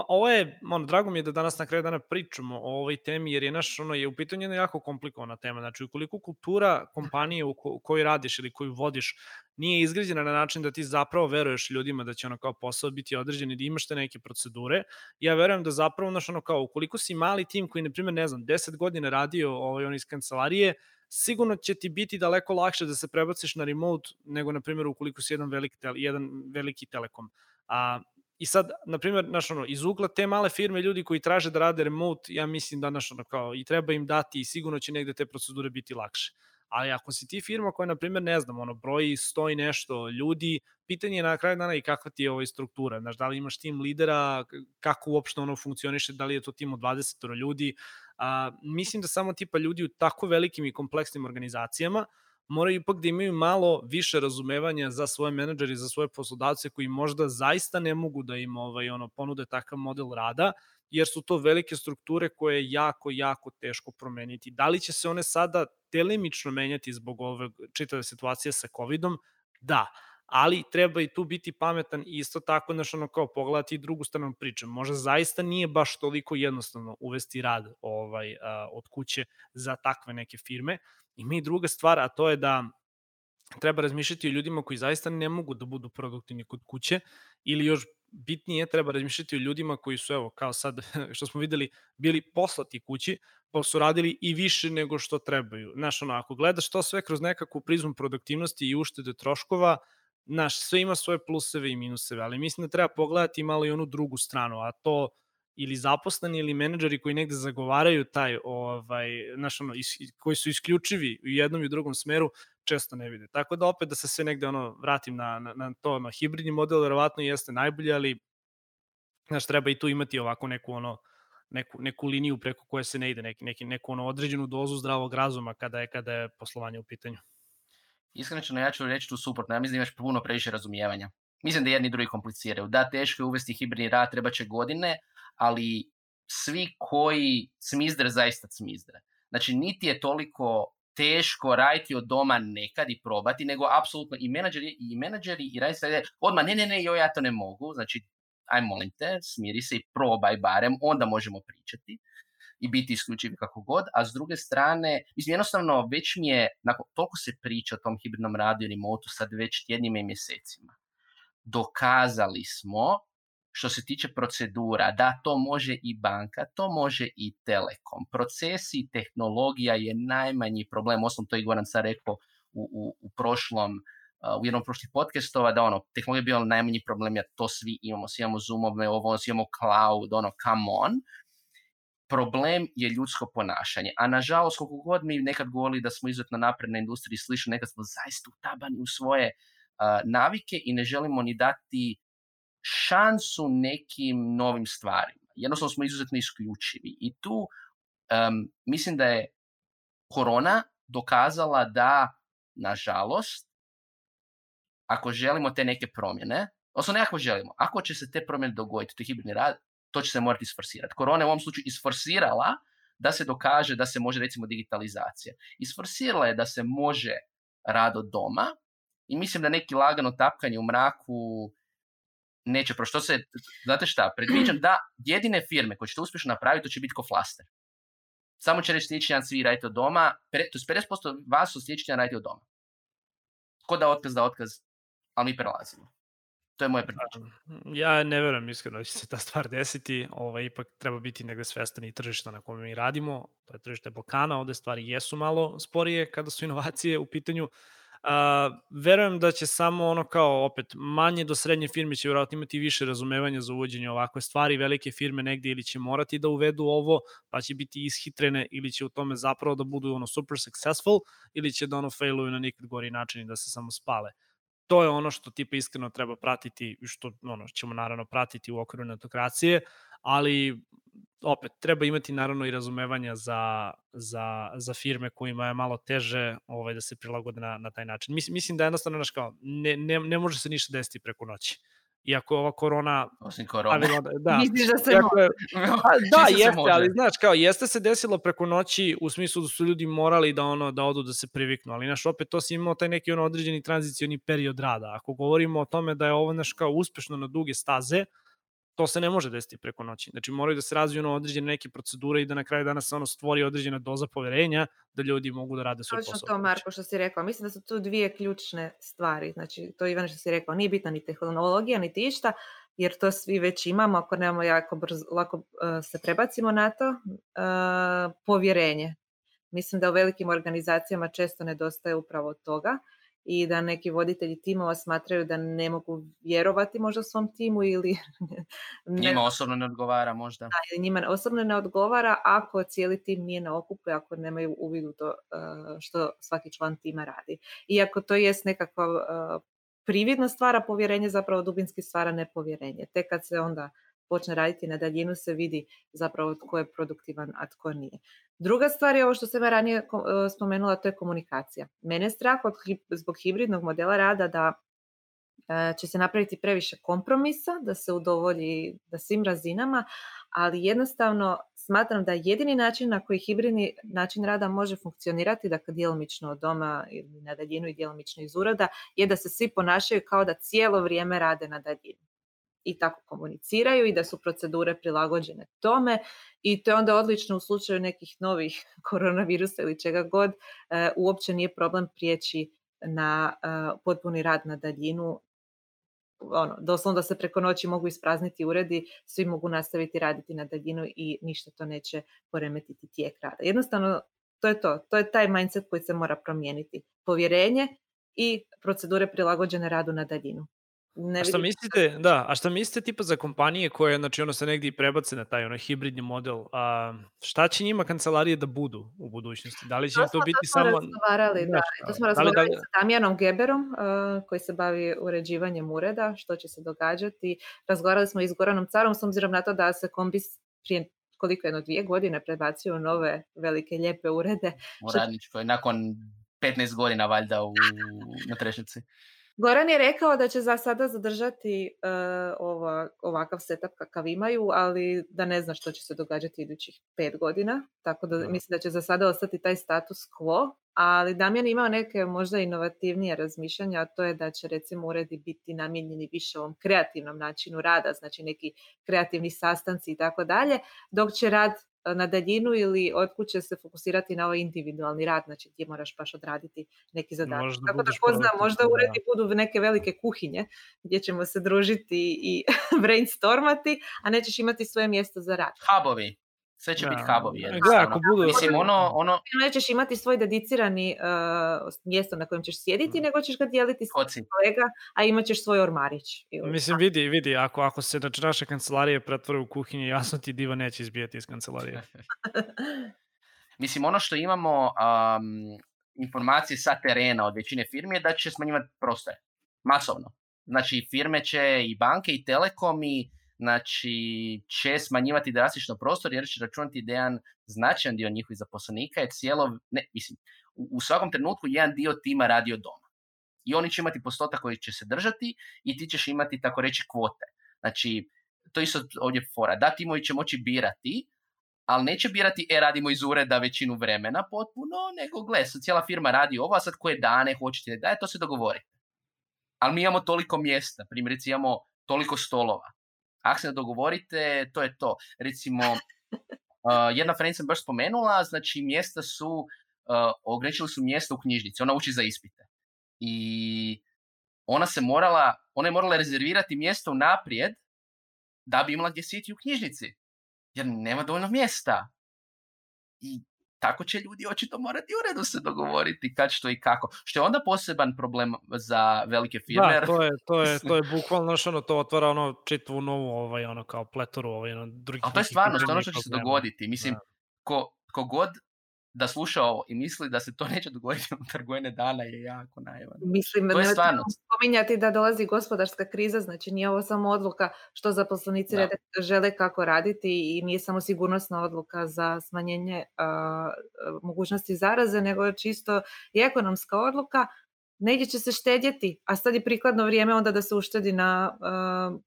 Ovo je, ono, drago mi je da danas na kraju dana pričamo o ovoj temi, jer je naš, ono, je u pitanju jedna jako komplikovana tema. Znači, ukoliko kultura kompanije u ko- koju radiš ili koju vodiš nije izgrađena na način da ti zapravo veruješ ljudima da će ono kao posao biti određen i da imaš te neke procedure, ja verujem da zapravo, naš, ono kao, ukoliko si mali tim koji, na primjer, ne znam, deset godina radio ovaj, on iz kancelarije, sigurno će ti biti daleko lakše da se prebaciš na remote nego, na primjer, ukoliko si jedan veliki, tele- jedan veliki telekom. A I sad, na primjer, naš, ono, iz ugla te male firme, ljudi koji traže da rade remote, ja mislim da naš, ono, kao, i treba im dati i sigurno će negde te procedure biti lakše. Ali ako si ti firma koja, na primjer, ne znam, ono, broji sto i nešto ljudi, pitanje je na kraju dana i kakva ti je ova struktura. Znaš, da li imaš tim lidera, kako uopšte ono funkcioniše, da li je to tim od dvadeset ljudi. A, mislim da samo tipa ljudi u tako velikim i kompleksnim organizacijama moraju ipak da imaju malo više razumevanja za svoje menadžere, za svoje poslodavce koji možda zaista ne mogu da im ovaj, ono, ponude takav model rada, jer su to velike strukture koje je jako, jako teško promeniti. Da li će se one sada telimično menjati zbog ove čitave situacije sa covidom? Da, ali treba i tu biti pametan i isto tako, znaš, ono, kao pogledati drugu stranu priče. Možda zaista nije baš toliko jednostavno uvesti rad ovaj, a, od kuće za takve neke firme. Ima i druga stvar, a to je da treba razmišljati o ljudima koji zaista ne mogu da budu produktivni kod kuće, ili još bitnije, treba razmišljati o ljudima koji su, evo, kao sad, što smo videli, bili poslati kući, pa su radili i više nego što trebaju. Znaš, ono, ako gledaš to sve kroz nekakvu prizmu produktivnosti i uštede troškova, znaš, sve ima svoje pluseve i minuseve, ali mislim da treba pogledati malo i onu drugu stranu, a to ili zaposleni ili menadžeri koji negde zagovaraju taj, ovaj, znaš, ono, is, koji su isključivi u jednom i u drugom smeru, često ne vide. Tako da opet da se sve negde ono, vratim na, na, na to, ono, hibridni model, verovatno jeste najbolji, ali znaš, treba i tu imati ovako neku, ono, neku, neku liniju preko koje se ne ide, neki, neki, neku ono, određenu dozu zdravog razuma kada je, kada je poslovanje u pitanju. Iskreno, ja ću reći tu suprotno, ja mislim da imaš puno previše razumijevanja. Mislim da jedni drugi kompliciraju. Da, teško je uvesti hibridni rad, treba će godine, ali svi koji cmizdre, zaista cmizdre. Znači, niti je toliko teško raditi od doma nekad i probati, nego apsolutno i menadžeri i menadžeri i radite odmah, ne, ne, ne, joj, ja to ne mogu, znači, aj molim te, smiri se i probaj barem, onda možemo pričati i biti isključivi kako god, a s druge strane, mislim, jednostavno, već mi je, nakon, toliko se priča o tom hibridnom radu i remotu sad već tjednima i mjesecima. Dokazali smo, što se tiče procedura, da to može i banka, to može i Telekom. Procesi i tehnologija je najmanji problem, osnovno to je Goran Cara rekao u, u, u prošlom, u jednom prošlih podcastova, da ono, tehnologija je bio najmanji problem, jer to svi imamo, svi imamo Zoomove, ovo, svi imamo cloud, ono, come on. Problem je ljudsko ponašanje, a nažalost, koliko god mi nekad govorili da smo izuzetno napredna industrija i slično, nekad smo zaista utabani u svoje uh, navike i ne želimo ni dati šansu nekim novim stvarima. Jednostavno smo izuzetno isključivi. I tu um, mislim da je korona dokazala da, nažalost, ako želimo te neke promjene, odnosno ne ako želimo, ako će se te promjene dogoditi, to je hibridni rad, to će se morati isforsirati. Korona je u ovom slučaju isforsirala da se dokaže da se može, recimo, digitalizacija. Isforsirala je da se može rad od doma i mislim da neki lagano tapkanje u mraku neće, prošto se, znate šta, predviđam da jedine firme koje će to uspješno napraviti, to će biti ko flaster. Samo će reći sljedeći dan svi radite od doma, pre, to je pedeset posto vas su sljedeći dan radite od doma. Ko da otkaz, da otkaz, ali mi prelazimo. To je moje predviđanje. Ja ne vjerujem iskreno da će se ta stvar desiti, ovo, ipak treba biti negdje svjestan i tržišta na kome mi radimo, to je tržište Balkana, ovdje stvari jesu malo sporije kada su inovacije u pitanju. Uh, verujem da će samo ono kao opet manje do srednje firme će vjerojatno imati više razumevanja za uvođenje ovakve stvari, velike firme negdje ili će morati da uvedu ovo pa će biti ishitrene ili će u tome zapravo da budu ono super successful ili će da ono failuju na nikad gori način i da se samo spale. To je ono što tipa iskreno treba pratiti i što ono, ćemo naravno pratiti u okviru Netokracije, ali opet, treba imati naravno i razumevanja za, za, za firme kojima je malo teže ovaj, da se prilagode na, na taj način. Mislim, mislim da jednostavno naš kao, ne, ne, ne može se ništa desiti preko noći. Iako je ova korona... Osim korona. Da, misliš da se iako, može. Da, da jeste, može. Ali znaš, kao, jeste se desilo preko noći u smislu da su ljudi morali da, ono, da odu da se priviknu, ali naš, opet to si imao taj neki ono, određeni tranzicioni period rada. Ako govorimo o tome da je ovo naš kao uspešno na duge staze, to se ne može desiti preko noći. Znači moraju da se razviju ono određene neke procedure i da na kraju dana se ono stvori određena doza povjerenja da ljudi mogu da rade svoj posao. Točno to, Marko, što si rekao. Mislim da su tu dvije ključne stvari. Znači, to je Ivan što si rekao. Nije bitna ni tehnologija, niti išta, jer to svi već imamo. Ako nemamo jako brzo, lako uh, se prebacimo na to. Uh, povjerenje. Mislim da u velikim organizacijama često nedostaje upravo toga. i da neki voditelji timova smatraju da ne mogu vjerovati možda svom timu ili... ne, njima osobno ne odgovara možda. Da, njima osobno ne odgovara ako cijeli tim nije na okupu, ako nemaju uvid u to što svaki član tima radi. Iako to jest nekakva prividno stvara povjerenje, zapravo dubinski stvara nepovjerenje. Tek kad se onda počne raditi na daljinu se vidi zapravo tko je produktivan, a tko nije. Druga stvar je ovo što sam ja ranije spomenula, to je komunikacija. Mene je strah od, zbog hibridnog modela rada da će se napraviti previše kompromisa, da se udovolji na svim razinama, ali jednostavno smatram da jedini način na koji hibridni način rada može funkcionirati, dakle djelomično od doma ili na daljinu i djelomično iz ureda, je da se svi ponašaju kao da cijelo vrijeme rade na daljinu. I tako komuniciraju i da su procedure prilagođene tome i to je onda odlično u slučaju nekih novih koronavirusa ili čega god, e, uopće nije problem prijeći na e, potpuni rad na daljinu. Ono, doslovno da se preko noći mogu isprazniti uredi, svi mogu nastaviti raditi na daljinu i ništa to neće poremetiti tijek rada. Jednostavno, to je to. To je taj mindset koji se mora promijeniti. Povjerenje i procedure prilagođene radu na daljinu. Ne a što mislite, da, a što mislite tipa za kompanije koje, znači ono se negdje prebace na taj ono hibridni model, a šta će njima kancelarije da budu u budućnosti? Da li će to, to biti samo... To smo razgovarali, da, da. To smo razgovarali da li... sa Damjanom Geberom uh, koji se bavi uređivanjem ureda, što će se događati. Razgovarali smo i s Goranom Carom, s obzirom na to da se Combis prije koliko jedno dvije godine prebacio u nove velike lijepe urede. U Radničkoj, nakon petnaest godina valjda u, na Trešnjici. Goran je rekao da će za sada zadržati uh, ova, ovakav setup kakav imaju, ali da ne zna što će se događati idućih pet godina, tako da mislim da će za sada ostati taj status quo, ali Damjan je imao neke možda inovativnije razmišljanja, a to je da će recimo uredi biti namijenjeni više ovom kreativnom načinu rada, znači neki kreativni sastanci i tako dalje, dok će rad na daljinu ili od kuće se fokusirati na ovaj individualni rad, znači ti moraš baš odraditi neki zadatak. Možda tako da ko zna, možda uredi budu neke velike kuhinje gdje ćemo se družiti i brainstormati, a nećeš imati svoje mjesto za rad. Hubovi. Sve će ja. biti hubovi. Mislim, ono, ono... Nećeš imati svoj dedicirani uh, mjesto na kojem ćeš sjediti, mm. nego ćeš ga dijeliti s kolega, a imat ćeš svoj ormarić. Mislim, vidi, vidi, ako, ako se znači, naše kancelarije pretvore u kuhinju, jasno ti diva neće izbijati iz kancelarije. Mislim, ono što imamo um, informacije sa terena od većine firmi je da će smanjivati prostore. Masovno. Znači, firme će i banke i telekom i znači će smanjivati drastično prostor jer će računati da jedan značajan dio njihovih zaposlenika je cijelo, ne, mislim, u, u svakom trenutku jedan dio tima radi od doma. I oni će imati postotak koji će se držati i ti ćeš imati, tako reći, kvote. Znači, to isto ovdje fora. Da, timovi će moći birati, ali neće birati, e, radimo iz ureda većinu vremena potpuno, nego gle, cijela firma radi ovo, a sad koje dane hoćete da je, to se dogovorite. Ali mi imamo toliko mjesta, primjerice imamo toliko stolova. Ako se ne dogovorite, to je to. Recimo, uh, jedna friend sam baš spomenula, znači mjesta su, uh, ograničili su mjesta u knjižnici, ona uči za ispite. I ona se morala, ona je morala rezervirati mjesto unaprijed da bi imala gdje sjeti u knjižnici, jer nema dovoljno mjesta. I tako će ljudi očito morati uredno se dogovoriti kad što i kako. Što je onda poseban problem za velike firme. Da, to je, to je, to je bukvalno što ono, to otvara ono čitvu novu ovaj, ono, kao pletoru ovaj, ono, drugih. Ali to je stvarno što ono što će se dogoditi. Mislim, ko, ko god da sluša ovo i misli da se to neće dogoditi unutar godine dana je jako naivan. Mislim, to je stvarno. Spominjati da dolazi gospodarska kriza, znači nije ovo samo odluka što zaposlenici da. žele kako raditi i nije samo sigurnosna odluka za smanjenje uh, mogućnosti zaraze, nego je čisto i ekonomska odluka. Negdje će se štedjeti, a sad je prikladno vrijeme onda da se uštedi na... Uh,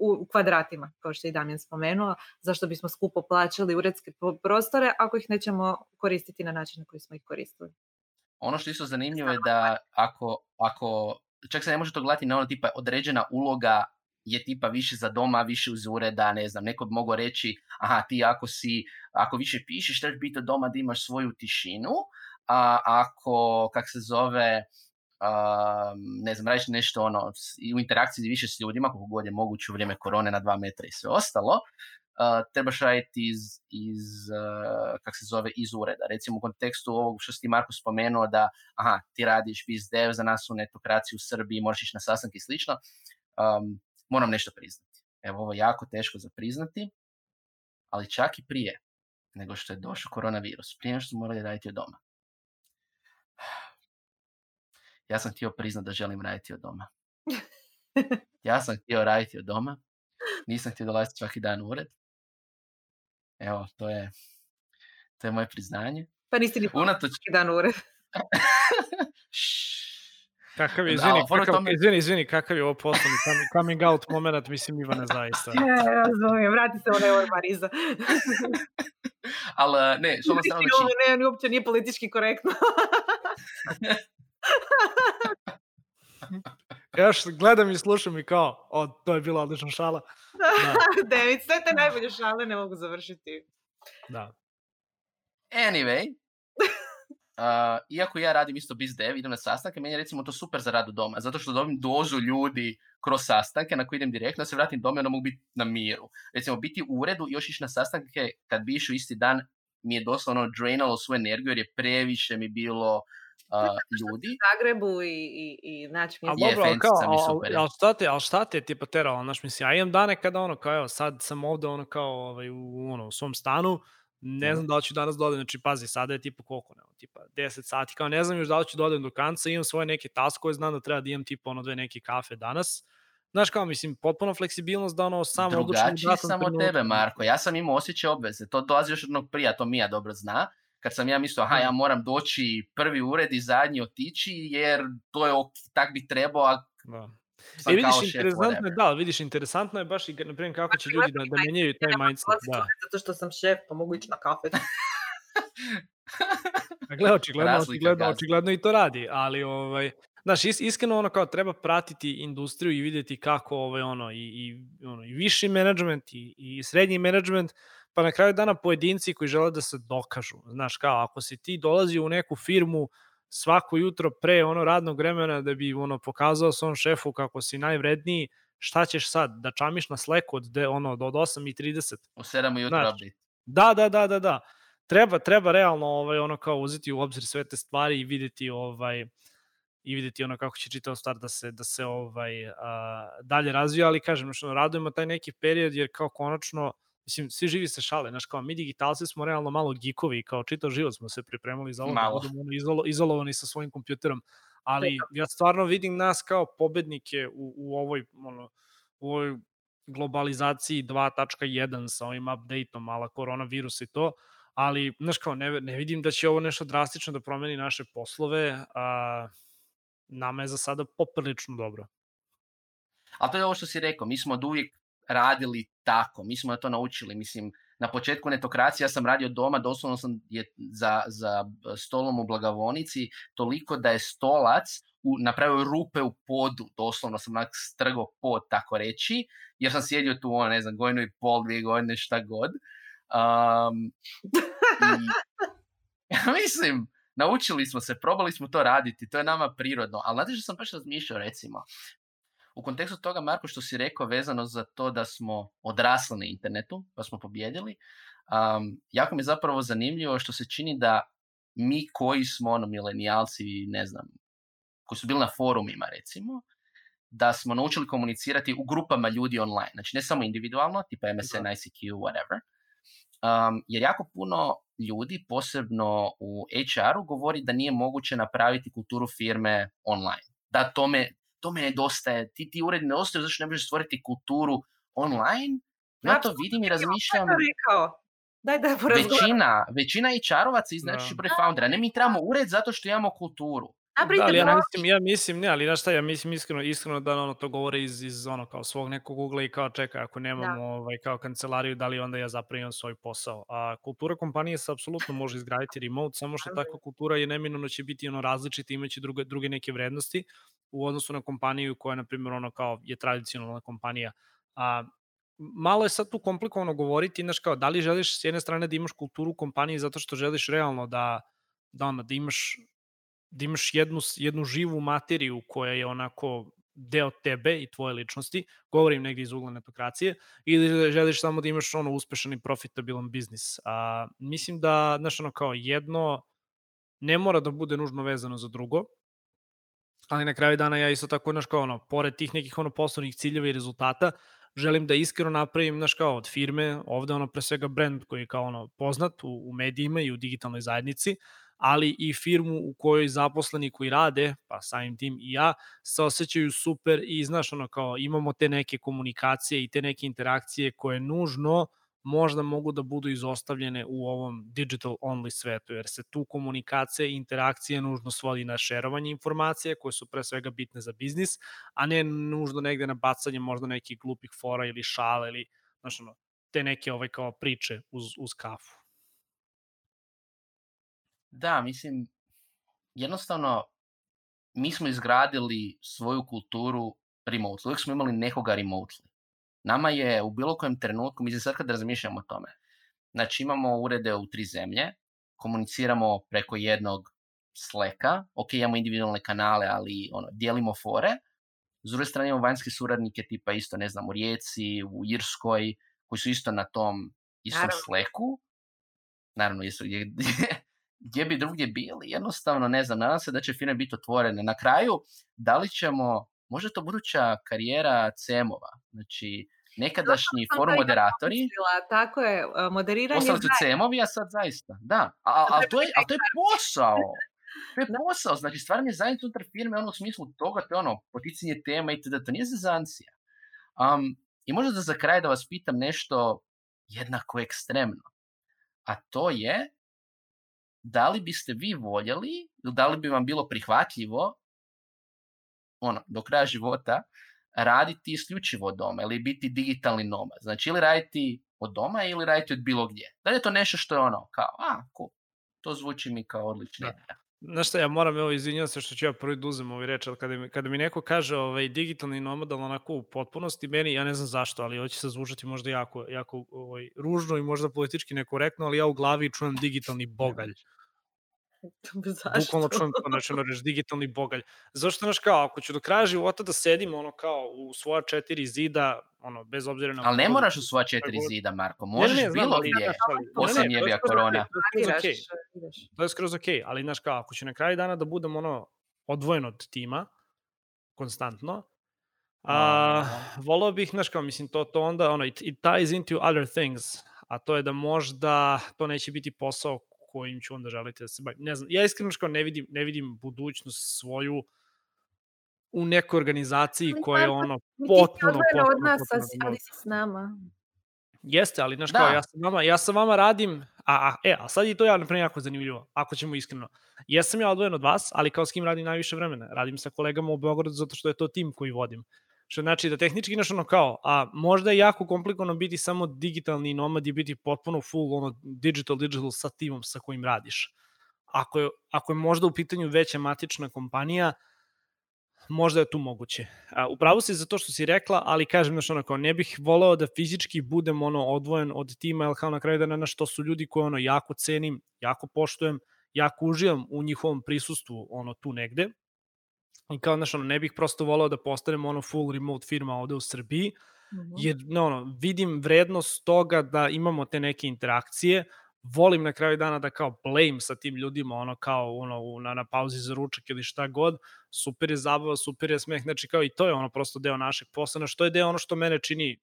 u kvadratima, kao što je i Damjan spomenuo, zašto bismo skupo plaćali uredske prostore ako ih nećemo koristiti na način na koji smo ih koristili. Ono što isto zanimljivo je da ako, ako čak se ne može to gledati na ono tipa određena uloga je tipa više za doma, više uz ureda, ne znam, neko bi mogao reći, aha, ti ako si, ako više pišeš, trebaš biti od doma da imaš svoju tišinu, a ako, kak se zove... Uh, ne znam, radiš nešto ono, u interakciji više s ljudima, kako god je moguće u vrijeme korone na dva metra i sve ostalo, Uh, trebaš raditi iz, iz uh, kak se zove, iz ureda. Recimo u kontekstu ovog što si Marko spomenuo da aha, ti radiš biz dev, za nas u Netokraciji u Srbiji, možeš ići na sastanke i slično, um, moram nešto priznati. Evo, ovo je jako teško za priznati, ali čak i prije nego što je došao koronavirus, prije što smo morali raditi od doma. Ja sam htio priznati da želim raditi od doma. Ja sam htio raditi od doma, nisam htio dolaziti svaki dan u ured. Evo, to je, to je moje priznanje. Pa niste li unatoč... dan ured. Kakav je, izvini, da, kakav, tome... izvini, izvini, kakav je ovo poslovni coming out moment, mislim, Ivana, zaista. Ja, razumijem, vrati se onaj od Mariza. Ali, ne, što ono strano veći... Ne, ono uopće nije politički korektno. Ja još gledam i slušam i kao, o, to je bila odlična šala. David, sve te najbolje šale ne mogu završiti. Da. Anyway, uh, iako ja radim isto biz dev, idem na sastanke, meni je recimo to super za rad u doma, zato što dobim dozu ljudi kroz sastanke na koji idem direktno, da se vratim doma i ono mogu biti na miru. Recimo, biti u uredu i još ići na sastanke kad bi išao isti dan, mi je doslovno drainalo svu energiju jer je previše mi bilo... Uh, ljudi. U Zagrebu i, i, i naći mi je... Je, fentica mi super. Ali šta te, al šta te je tipa teralo? Znaš, mislim, ja imam dane kada ono kao, evo, sad sam ovdje ono kao ovaj, u, ono, u svom stanu, ne mm. znam da li ću danas dodajem, znači pazi, sada je tipa koliko, ne, tipa deset sati, kao ne znam još da li ću dodajem do kanca, imam svoje neke taskove, znam da treba da imam tipa ono dve neke kafe danas. Znaš kao, mislim, potpuno fleksibilnost da ono samo odlučim... Drugačiji sam od tebe, Marko, ja sam imao osjećaj obveze, to dolazi još od onog prija, to Mija dobro zna. Kad sam ja mislio, aha, ja moram doći prvi ured i zadnji otići, jer to je ok, tak bi trebao, a sam e, vidiš, kao šef. Interesantno je, da, vidiš, interesantno je baš i, na primjer, kako će ljudi da, da menjaju taj mindset. Da. Zato što sam šef, pa mogu ići na kafe. Gle, očigledno, očigledno, očigledno i to radi, ali, ovaj, znaš, is, iskreno, ono, kao, treba pratiti industriju i vidjeti kako, ovaj, ono, i, i, ono, i viši menadžment i, i srednji menadžment, pa na kraju dana pojedinci koji žele da se dokažu. Znaš, kao, ako si ti dolazi u neku firmu svako jutro pre ono radnog vremena da bi ono pokazao svom šefu kako si najvredniji, šta ćeš sad? Da čamiš na Slack od, ono, od osam i trideset? U sedam jutra biti. Da, da, da, da, da. Treba, treba realno ovaj, ono kao uzeti u obzir sve te stvari i vidjeti ovaj... i vidjeti ono kako će čitav stvar da se, da se ovaj, a, dalje razvija, ali kažem, što radujemo taj neki period, jer kao konačno, mislim, svi živi se šale, znaš, kao mi digitalci smo realno malo geekovi, kao čitav život smo se pripremali za ovo, da budemo izolo, izolovani sa svojim kompjuterom, ali ja stvarno vidim nas kao pobednike u, u, ovoj, ono, u ovoj globalizaciji dva točka jedan sa ovim update-om, ala koronavirus i to, ali, znaš, kao ne, ne vidim da će ovo nešto drastično da promeni naše poslove, a nama je za sada poprilično dobro. Ali to je ovo što si rekao, mi smo od uvijek radili tako, mi smo to naučili, mislim, na početku Netokracije ja sam radio doma, doslovno sam je za, za stolom u blagovonici, toliko da je stolac u, napravio rupe u podu, doslovno sam onak strgo pod, tako reći, jer sam sjedio tu, ono, ne znam, godinu i pol, dvije godine, šta god. Um, i, ja mislim, naučili smo se, probali smo to raditi, to je nama prirodno, ali znate što sam baš razmišljao, recimo, u kontekstu toga, Marko, što si rekao vezano za to da smo odrasli na internetu, pa smo pobjedili, um, jako mi je zapravo zanimljivo što se čini da mi koji smo, ono, milenijalci, ne znam, koji su bili na forumima, recimo, da smo naučili komunicirati u grupama ljudi online, znači ne samo individualno, tipa M S N, I C Q, whatever, um, jer jako puno ljudi, posebno u H R-u, govori da nije moguće napraviti kulturu firme online, da tome... to me nedostaje, ti, ti uredi nedostaju, zašto ne možeš stvoriti kulturu online? Ja znači, to vidim i razmišljam... Daj, daj, većina, većina H R-ovaca iznači pre-foundera. Ne, mi trebamo ured zato što imamo kulturu. Da, ali ja, mislim, ja mislim, ne, ali znaš šta, ja mislim iskreno, iskreno da ono to govore iz, iz ono kao svog nekog ugla i kao čekaj, ako nemamo ovaj, kao kancelariju, da li onda ja zapravo imam svoj posao. A kultura kompanije se apsolutno može izgraditi remote, samo što takva kultura je neminovno će biti ono različita, imaće druge, druge neke vrednosti u odnosu na kompaniju koja, na primjer, ono kao je tradicionalna kompanija. A, malo je sad tu komplikovano govoriti, znaš kao, da li želiš s jedne strane da imaš kulturu kompanije zato što želiš realno da, da, ono, da imaš da imaš jednu, jednu živu materiju koja je onako deo tebe i tvoje ličnosti, govorim negdje iz ugla netokracije, ili želiš samo da imaš ono uspešan i profitabilan biznis. A, mislim da, znaš, ono kao jedno ne mora da bude nužno vezano za drugo, ali na kraju dana ja isto tako, znaš, kao ono, pored tih nekih ono poslovnih ciljeva i rezultata, želim da iskreno napravim, znaš, kao od firme, ovde ono pre svega brand koji je kao ono poznat u, u medijima i u digitalnoj zajednici, ali i firmu u kojoj zaposleni koji rade, pa samim tim i ja, se osjećaju super i, znaš, ono kao imamo te neke komunikacije i te neke interakcije koje nužno možda mogu da budu izostavljene u ovom digital only svetu, jer se tu komunikacija i interakcija nužno svodi na šerovanje informacije koje su pre svega bitne za biznis, a ne nužno negde na bacanje možda nekih glupih fora ili šala ili, znaš, ono, te neke ove kao priče uz, uz kafu. Da, mislim, jednostavno, mi smo izgradili svoju kulturu remote. Uvijek smo imali nekoga remotely. Nama je u bilo kojem trenutku, mislim sad kad razmišljamo o tome, znači imamo urede u tri zemlje, komuniciramo preko jednog Slacka, ok, imamo individualne kanale, ali ono, dijelimo fore. S druge strane imamo vanjske suradnike tipa isto, ne znam, u Rijeci, u Irskoj, koji su isto na tom istom naravno. Slacku. Naravno, jesu gdje... gdje bi drugdje bili, jednostavno ne znam, nadam se da će firme biti otvorene. Na kraju, da li ćemo, možda to buduća karijera C M-ova, znači nekadašnji forum moderatori. Mislila, tako je, moderiranje. Ostali su C M-ovi, a sad zaista, da, ali to, to je posao, to je posao, znači stvaranje zajednice unutar firme, ono u smislu toga, to je ono, poticanje tema itd., to nije zezancija. Um, I možda da za kraj da vas pitam nešto jednako ekstremno, a to je, da li biste vi voljeli, ili da li bi vam bilo prihvatljivo ono, do kraja života raditi isključivo od doma ili biti digitalni nomad. Znači ili raditi od doma ili raditi od bilo gdje. Da li je to nešto što je ono kao, a, cool, to zvuči mi kao odlična ideja. Znaš šta, ja moram, evo, izvinjam se što ću ja prvi da uzem ovi reč, ali kada mi, kada mi neko kaže ovaj, digitalni nomad, ali onako u potpunosti, meni, ja ne znam zašto, ali ovo će se zvučati možda jako, jako ovaj, ružno i možda politički nekorektno, ali ja u glavi čujem digitalni bogalj. Zašto? Bukvalno čujem to, znači, ono reč, digitalni bogalj. Zašto, znaš, kao, ako ću do kraja života da sedim, ono, kao, u svoja četiri zida, ono, bez obzira na... Ali ne moraš u svoja četiri zida, Marko, možeš ne, ne, bilo gdje, posam jebija korona. To je skroz okej, ali, znaš, kao, ako ću na kraju dana da budem, ono, odvojen od tima, konstantno, a, volao bih, znaš, kao, mislim, to, to onda, ono, it, it ties into other things, a to je da možda to neće biti posao kojim ću onda želiti da se bavim. Ne znam, ja iskreno što ne vidim, ne vidim budućnost svoju u nekoj organizaciji ali, koja je ono potpuno... Ti si odvojena od nas, ali si s nama. Jeste, ali znaš kao, ja sa vama, ja sa vama radim, a, a, e, a sad je to ja napravo jako zanimljivo, ako ćemo iskreno. Jesam ja odvojen od vas, ali kao s kim radim najviše vremena. Radim sa kolegama u Beogradu zato što je to tim koji vodim. Što znači da tehnički naš ono kao, a možda je jako komplikovano biti samo digitalni nomad i biti potpuno full ono digital, digital sa timom sa kojim radiš. Ako je, ako je možda u pitanju veća matična kompanija, možda je tu moguće. A, upravo si za to što si rekla, ali kažem naš ono kao, ne bih voleo da fizički budem ono odvojen od tima, jer kao na kraju dana što su ljudi koje ono jako cenim, jako poštujem, jako uživam u njihovom prisustvu ono tu negde. I kao, znaš, ono, ne bih prosto volao da postanem ono full remote firma ovde u Srbiji, mm-hmm. jer no, ono, vidim vrednost toga da imamo te neke interakcije, volim na kraju dana da kao blame sa tim ljudima, ono kao ono, na, na pauzi za ručak ili šta god, super je zabava, super je smeh, znači kao i to je ono prosto deo našeg posla, na što je deo ono što mene čini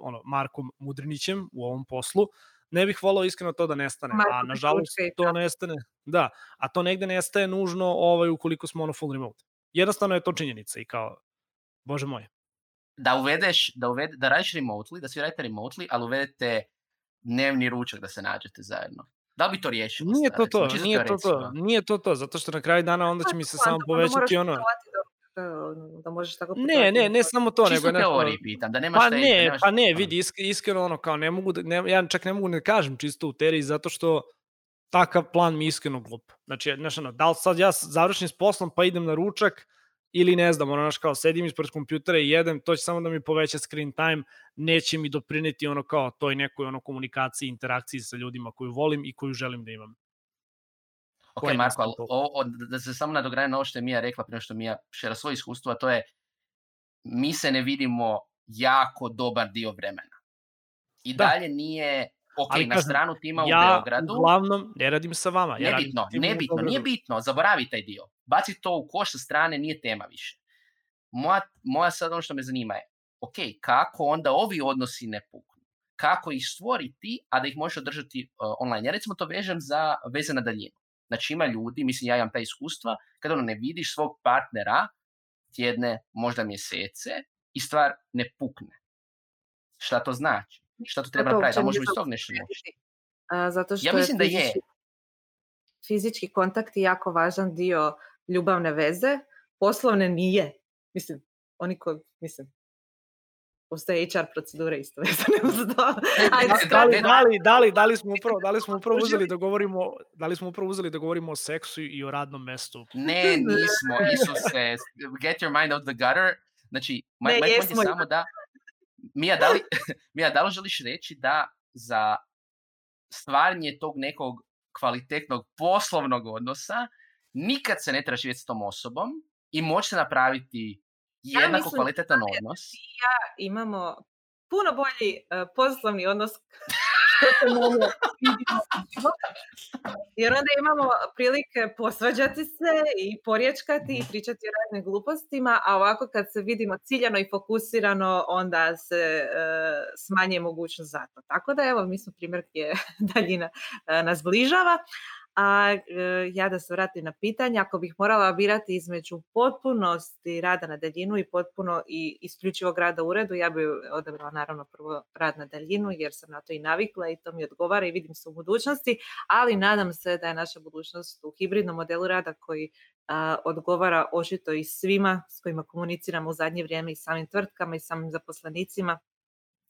ono, Markom Mudrinićem u ovom poslu. Ne bih volao iskreno to da nestane, Marko, a nažalost to nestane, da, a to negde nestaje nužno ovaj, ukoliko smo ono full remote. Jednostavno je to činjenica i kao, bože moj. Da uvedeš, da, uved, da radiš remotely, da svi radite remotely, ali uvedete dnevni ručak da se nađete zajedno. Da li bi to riješilo? Nije to to, znači, nije to to, nije to to, zato što na kraju dana onda će mi se samo povećati ono... Da možeš tako ne, ne, ne samo to, nego ne teorije pitam, da nemaš pa taj, ne, nemaš pa ne, vidi isk, iskreno ono kao ne mogu da, ne, ja čak ne mogu ne kažem čisto u teoriji zato što takav plan mi iskreno glup. Znači, znaš, ono, da li sad ja završim s poslom pa idem na ručak ili ne znam, ono, znaš, kao sedim ispred kompjutera i jedem, to će samo da mi poveća screen time, neće mi doprineti ono kao toj nekoj ono komunikaciji, interakciji sa ljudima koju volim i koju želim da imam. Ok, Marko, ali, o, o, da se samo nadograne na ovo što je Mija rekla, prije što Mija šera svoje iskustvo, to je mi se ne vidimo jako dobar dio vremena. I da. dalje nije, ok, ali, na kažem, stranu tima ja u Beogradu. Ja uglavnom ne radim sa vama. Ja nebitno, nebitno, nije bitno, zaboravi taj dio. Baci to u koš sa strane, nije tema više. Moja, moja sad ono što me zanima je, ok, kako onda ovi odnosi ne puknu? Kako ih stvoriti, a da ih možeš održati uh, online? Ja recimo to vežem za veze na daljinu. Znači ima ljudi, mislim ja imam ta iskustva, kada ono ne vidiš svog partnera tjedne, možda mjesece i stvar ne pukne. Šta to znači? Šta to treba napraviti? Da možemo iz tog nešto? Zato što ja mislim da je fizički kontakt je jako važan dio ljubavne veze, poslovne nije. Mislim, oni koji, mislim, postoje H R procedure isto vezane uz to. Ajde, da, li, da, li, da, li, da li smo upravo, da li smo upravo uzeli da govorimo, da li smo upravo uzeli da govorimo o seksu i o radnom mestu? Ne, nismo, Isuse. Get your mind out the gutter. Znači, moj point je samo da Mija, da li, Mija, da li želiš reći da za stvaranje tog nekog kvalitetnog poslovnog odnosa nikad se ne treba živjeti s tom osobom i moći se napraviti jednako ja mislim, kvalitetan da, odnos? Ja imamo puno bolji uh, poslovni odnos što se mogu jer onda imamo prilike posvađati se i porječkati i pričati o raznim glupostima, a ovako kad se vidimo ciljano i fokusirano, onda se e, smanjuje mogućnost za to. Tako da evo, mi smo primjer gdje daljina e, nas bližava. A e, ja da se vratim na pitanje, ako bih morala birati između potpunosti rada na daljinu i potpuno i isključivog rada u uredu, ja bih odabrala naravno prvo rad na daljinu jer sam na to i navikla i to mi odgovara i vidim se u budućnosti, ali nadam se da je naša budućnost u hibridnom modelu rada koji a, odgovara očito i svima s kojima komuniciramo u zadnje vrijeme i samim tvrtkama i samim zaposlenicima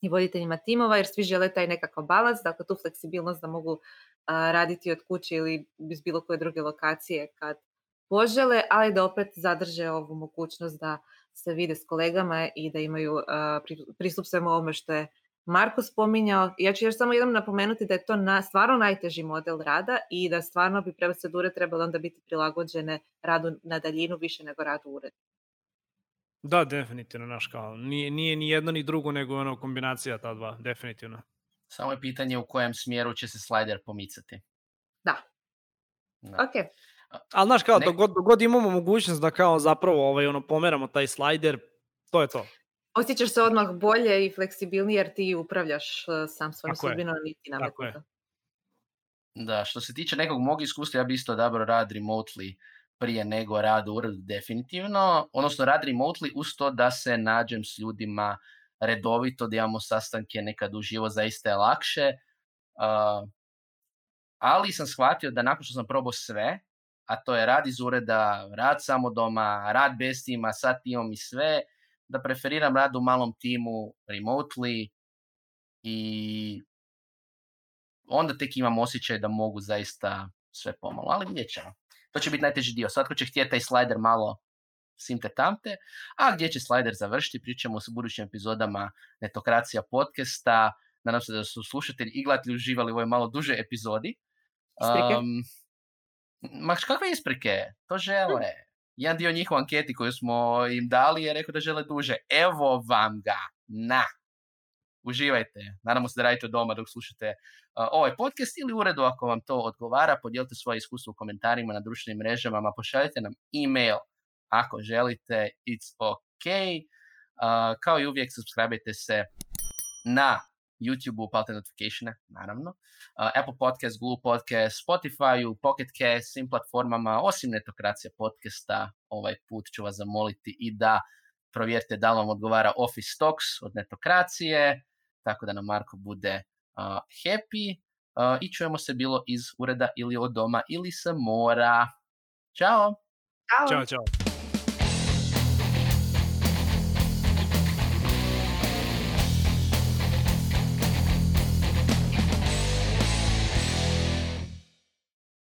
i voditeljima timova, jer svi žele taj nekakav balans, dakle tu fleksibilnost da mogu a, raditi od kuće ili iz bilo koje druge lokacije kad požele, ali da opet zadrže ovu mogućnost da se vide s kolegama i da imaju a, pristup svemu ovome što je Marko spominjao. Ja ću još samo jednom napomenuti da je to na, stvarno najteži model rada i da stvarno bi procedure trebalo onda biti prilagođene radu na daljinu više nego radu u uredu. Da, definitivno, naš kao. Nije, nije ni jedno ni drugo, nego ono kombinacija ta dva, definitivno. Samo je pitanje u kojem smjeru će se slajder pomicati. Da. da. Ok. Ali, znaš, kao, dok god, god imamo mogućnost da kao zapravo ovaj, ono, pomeramo taj slajder, to je to. Osjećaš se odmah bolje i fleksibilnije jer ti upravljaš sam svojom sudbinom niti nametno. Da, što se tiče nekog mog iskustva, ja bi isto dobro rad remotely prije nego rad u uredu definitivno, odnosno rad remotely uz to da se nađem s ljudima redovito, da imamo sastanke nekad uživo, zaista je lakše. Uh, ali sam shvatio da nakon što sam probao sve, a to je rad iz ureda, rad samo doma, rad bez tima, sa timom i sve, da preferiram rad u malom timu remotely i onda tek imam osjećaj da mogu zaista sve pomalo, ali vidjet ćemo. To će biti najteži dio. Svatko će htjeti taj slajder malo simte tamte. A gdje će slajder završiti? Pričamo s budućim epizodama Netokracija podcasta. Nadam se da su slušatelji i gledatelji uživali u ovoj malo dužoj epizodi. Um, ma kakve isprike? To žele. Jedan dio njihov anketi koju smo im dali je rekao da žele duže. Evo vam ga. Na. Uživajte. Nadamo se da radite doma dok slušate uh, ovaj podcast ili uredu ako vam to odgovara. Podijelite svoje iskustvo u komentarima na društvenim mrežama, pošaljite nam e-mail ako želite. It's ok. Uh, kao i uvijek, subscribeajte se na YouTube-u, upalite notificatione, naravno. Uh, Apple Podcast, Google Podcast, Spotify, Pocket Cast, svim platformama, osim Netokracija podcasta. Ovaj put ću vas zamoliti i da provjerite da li vam odgovara Office Talks od Netokracije, tako da nam Marko bude uh, happy uh, i čujemo se bilo iz ureda ili od doma ili sa mora. Ćao! Ćao, ćao!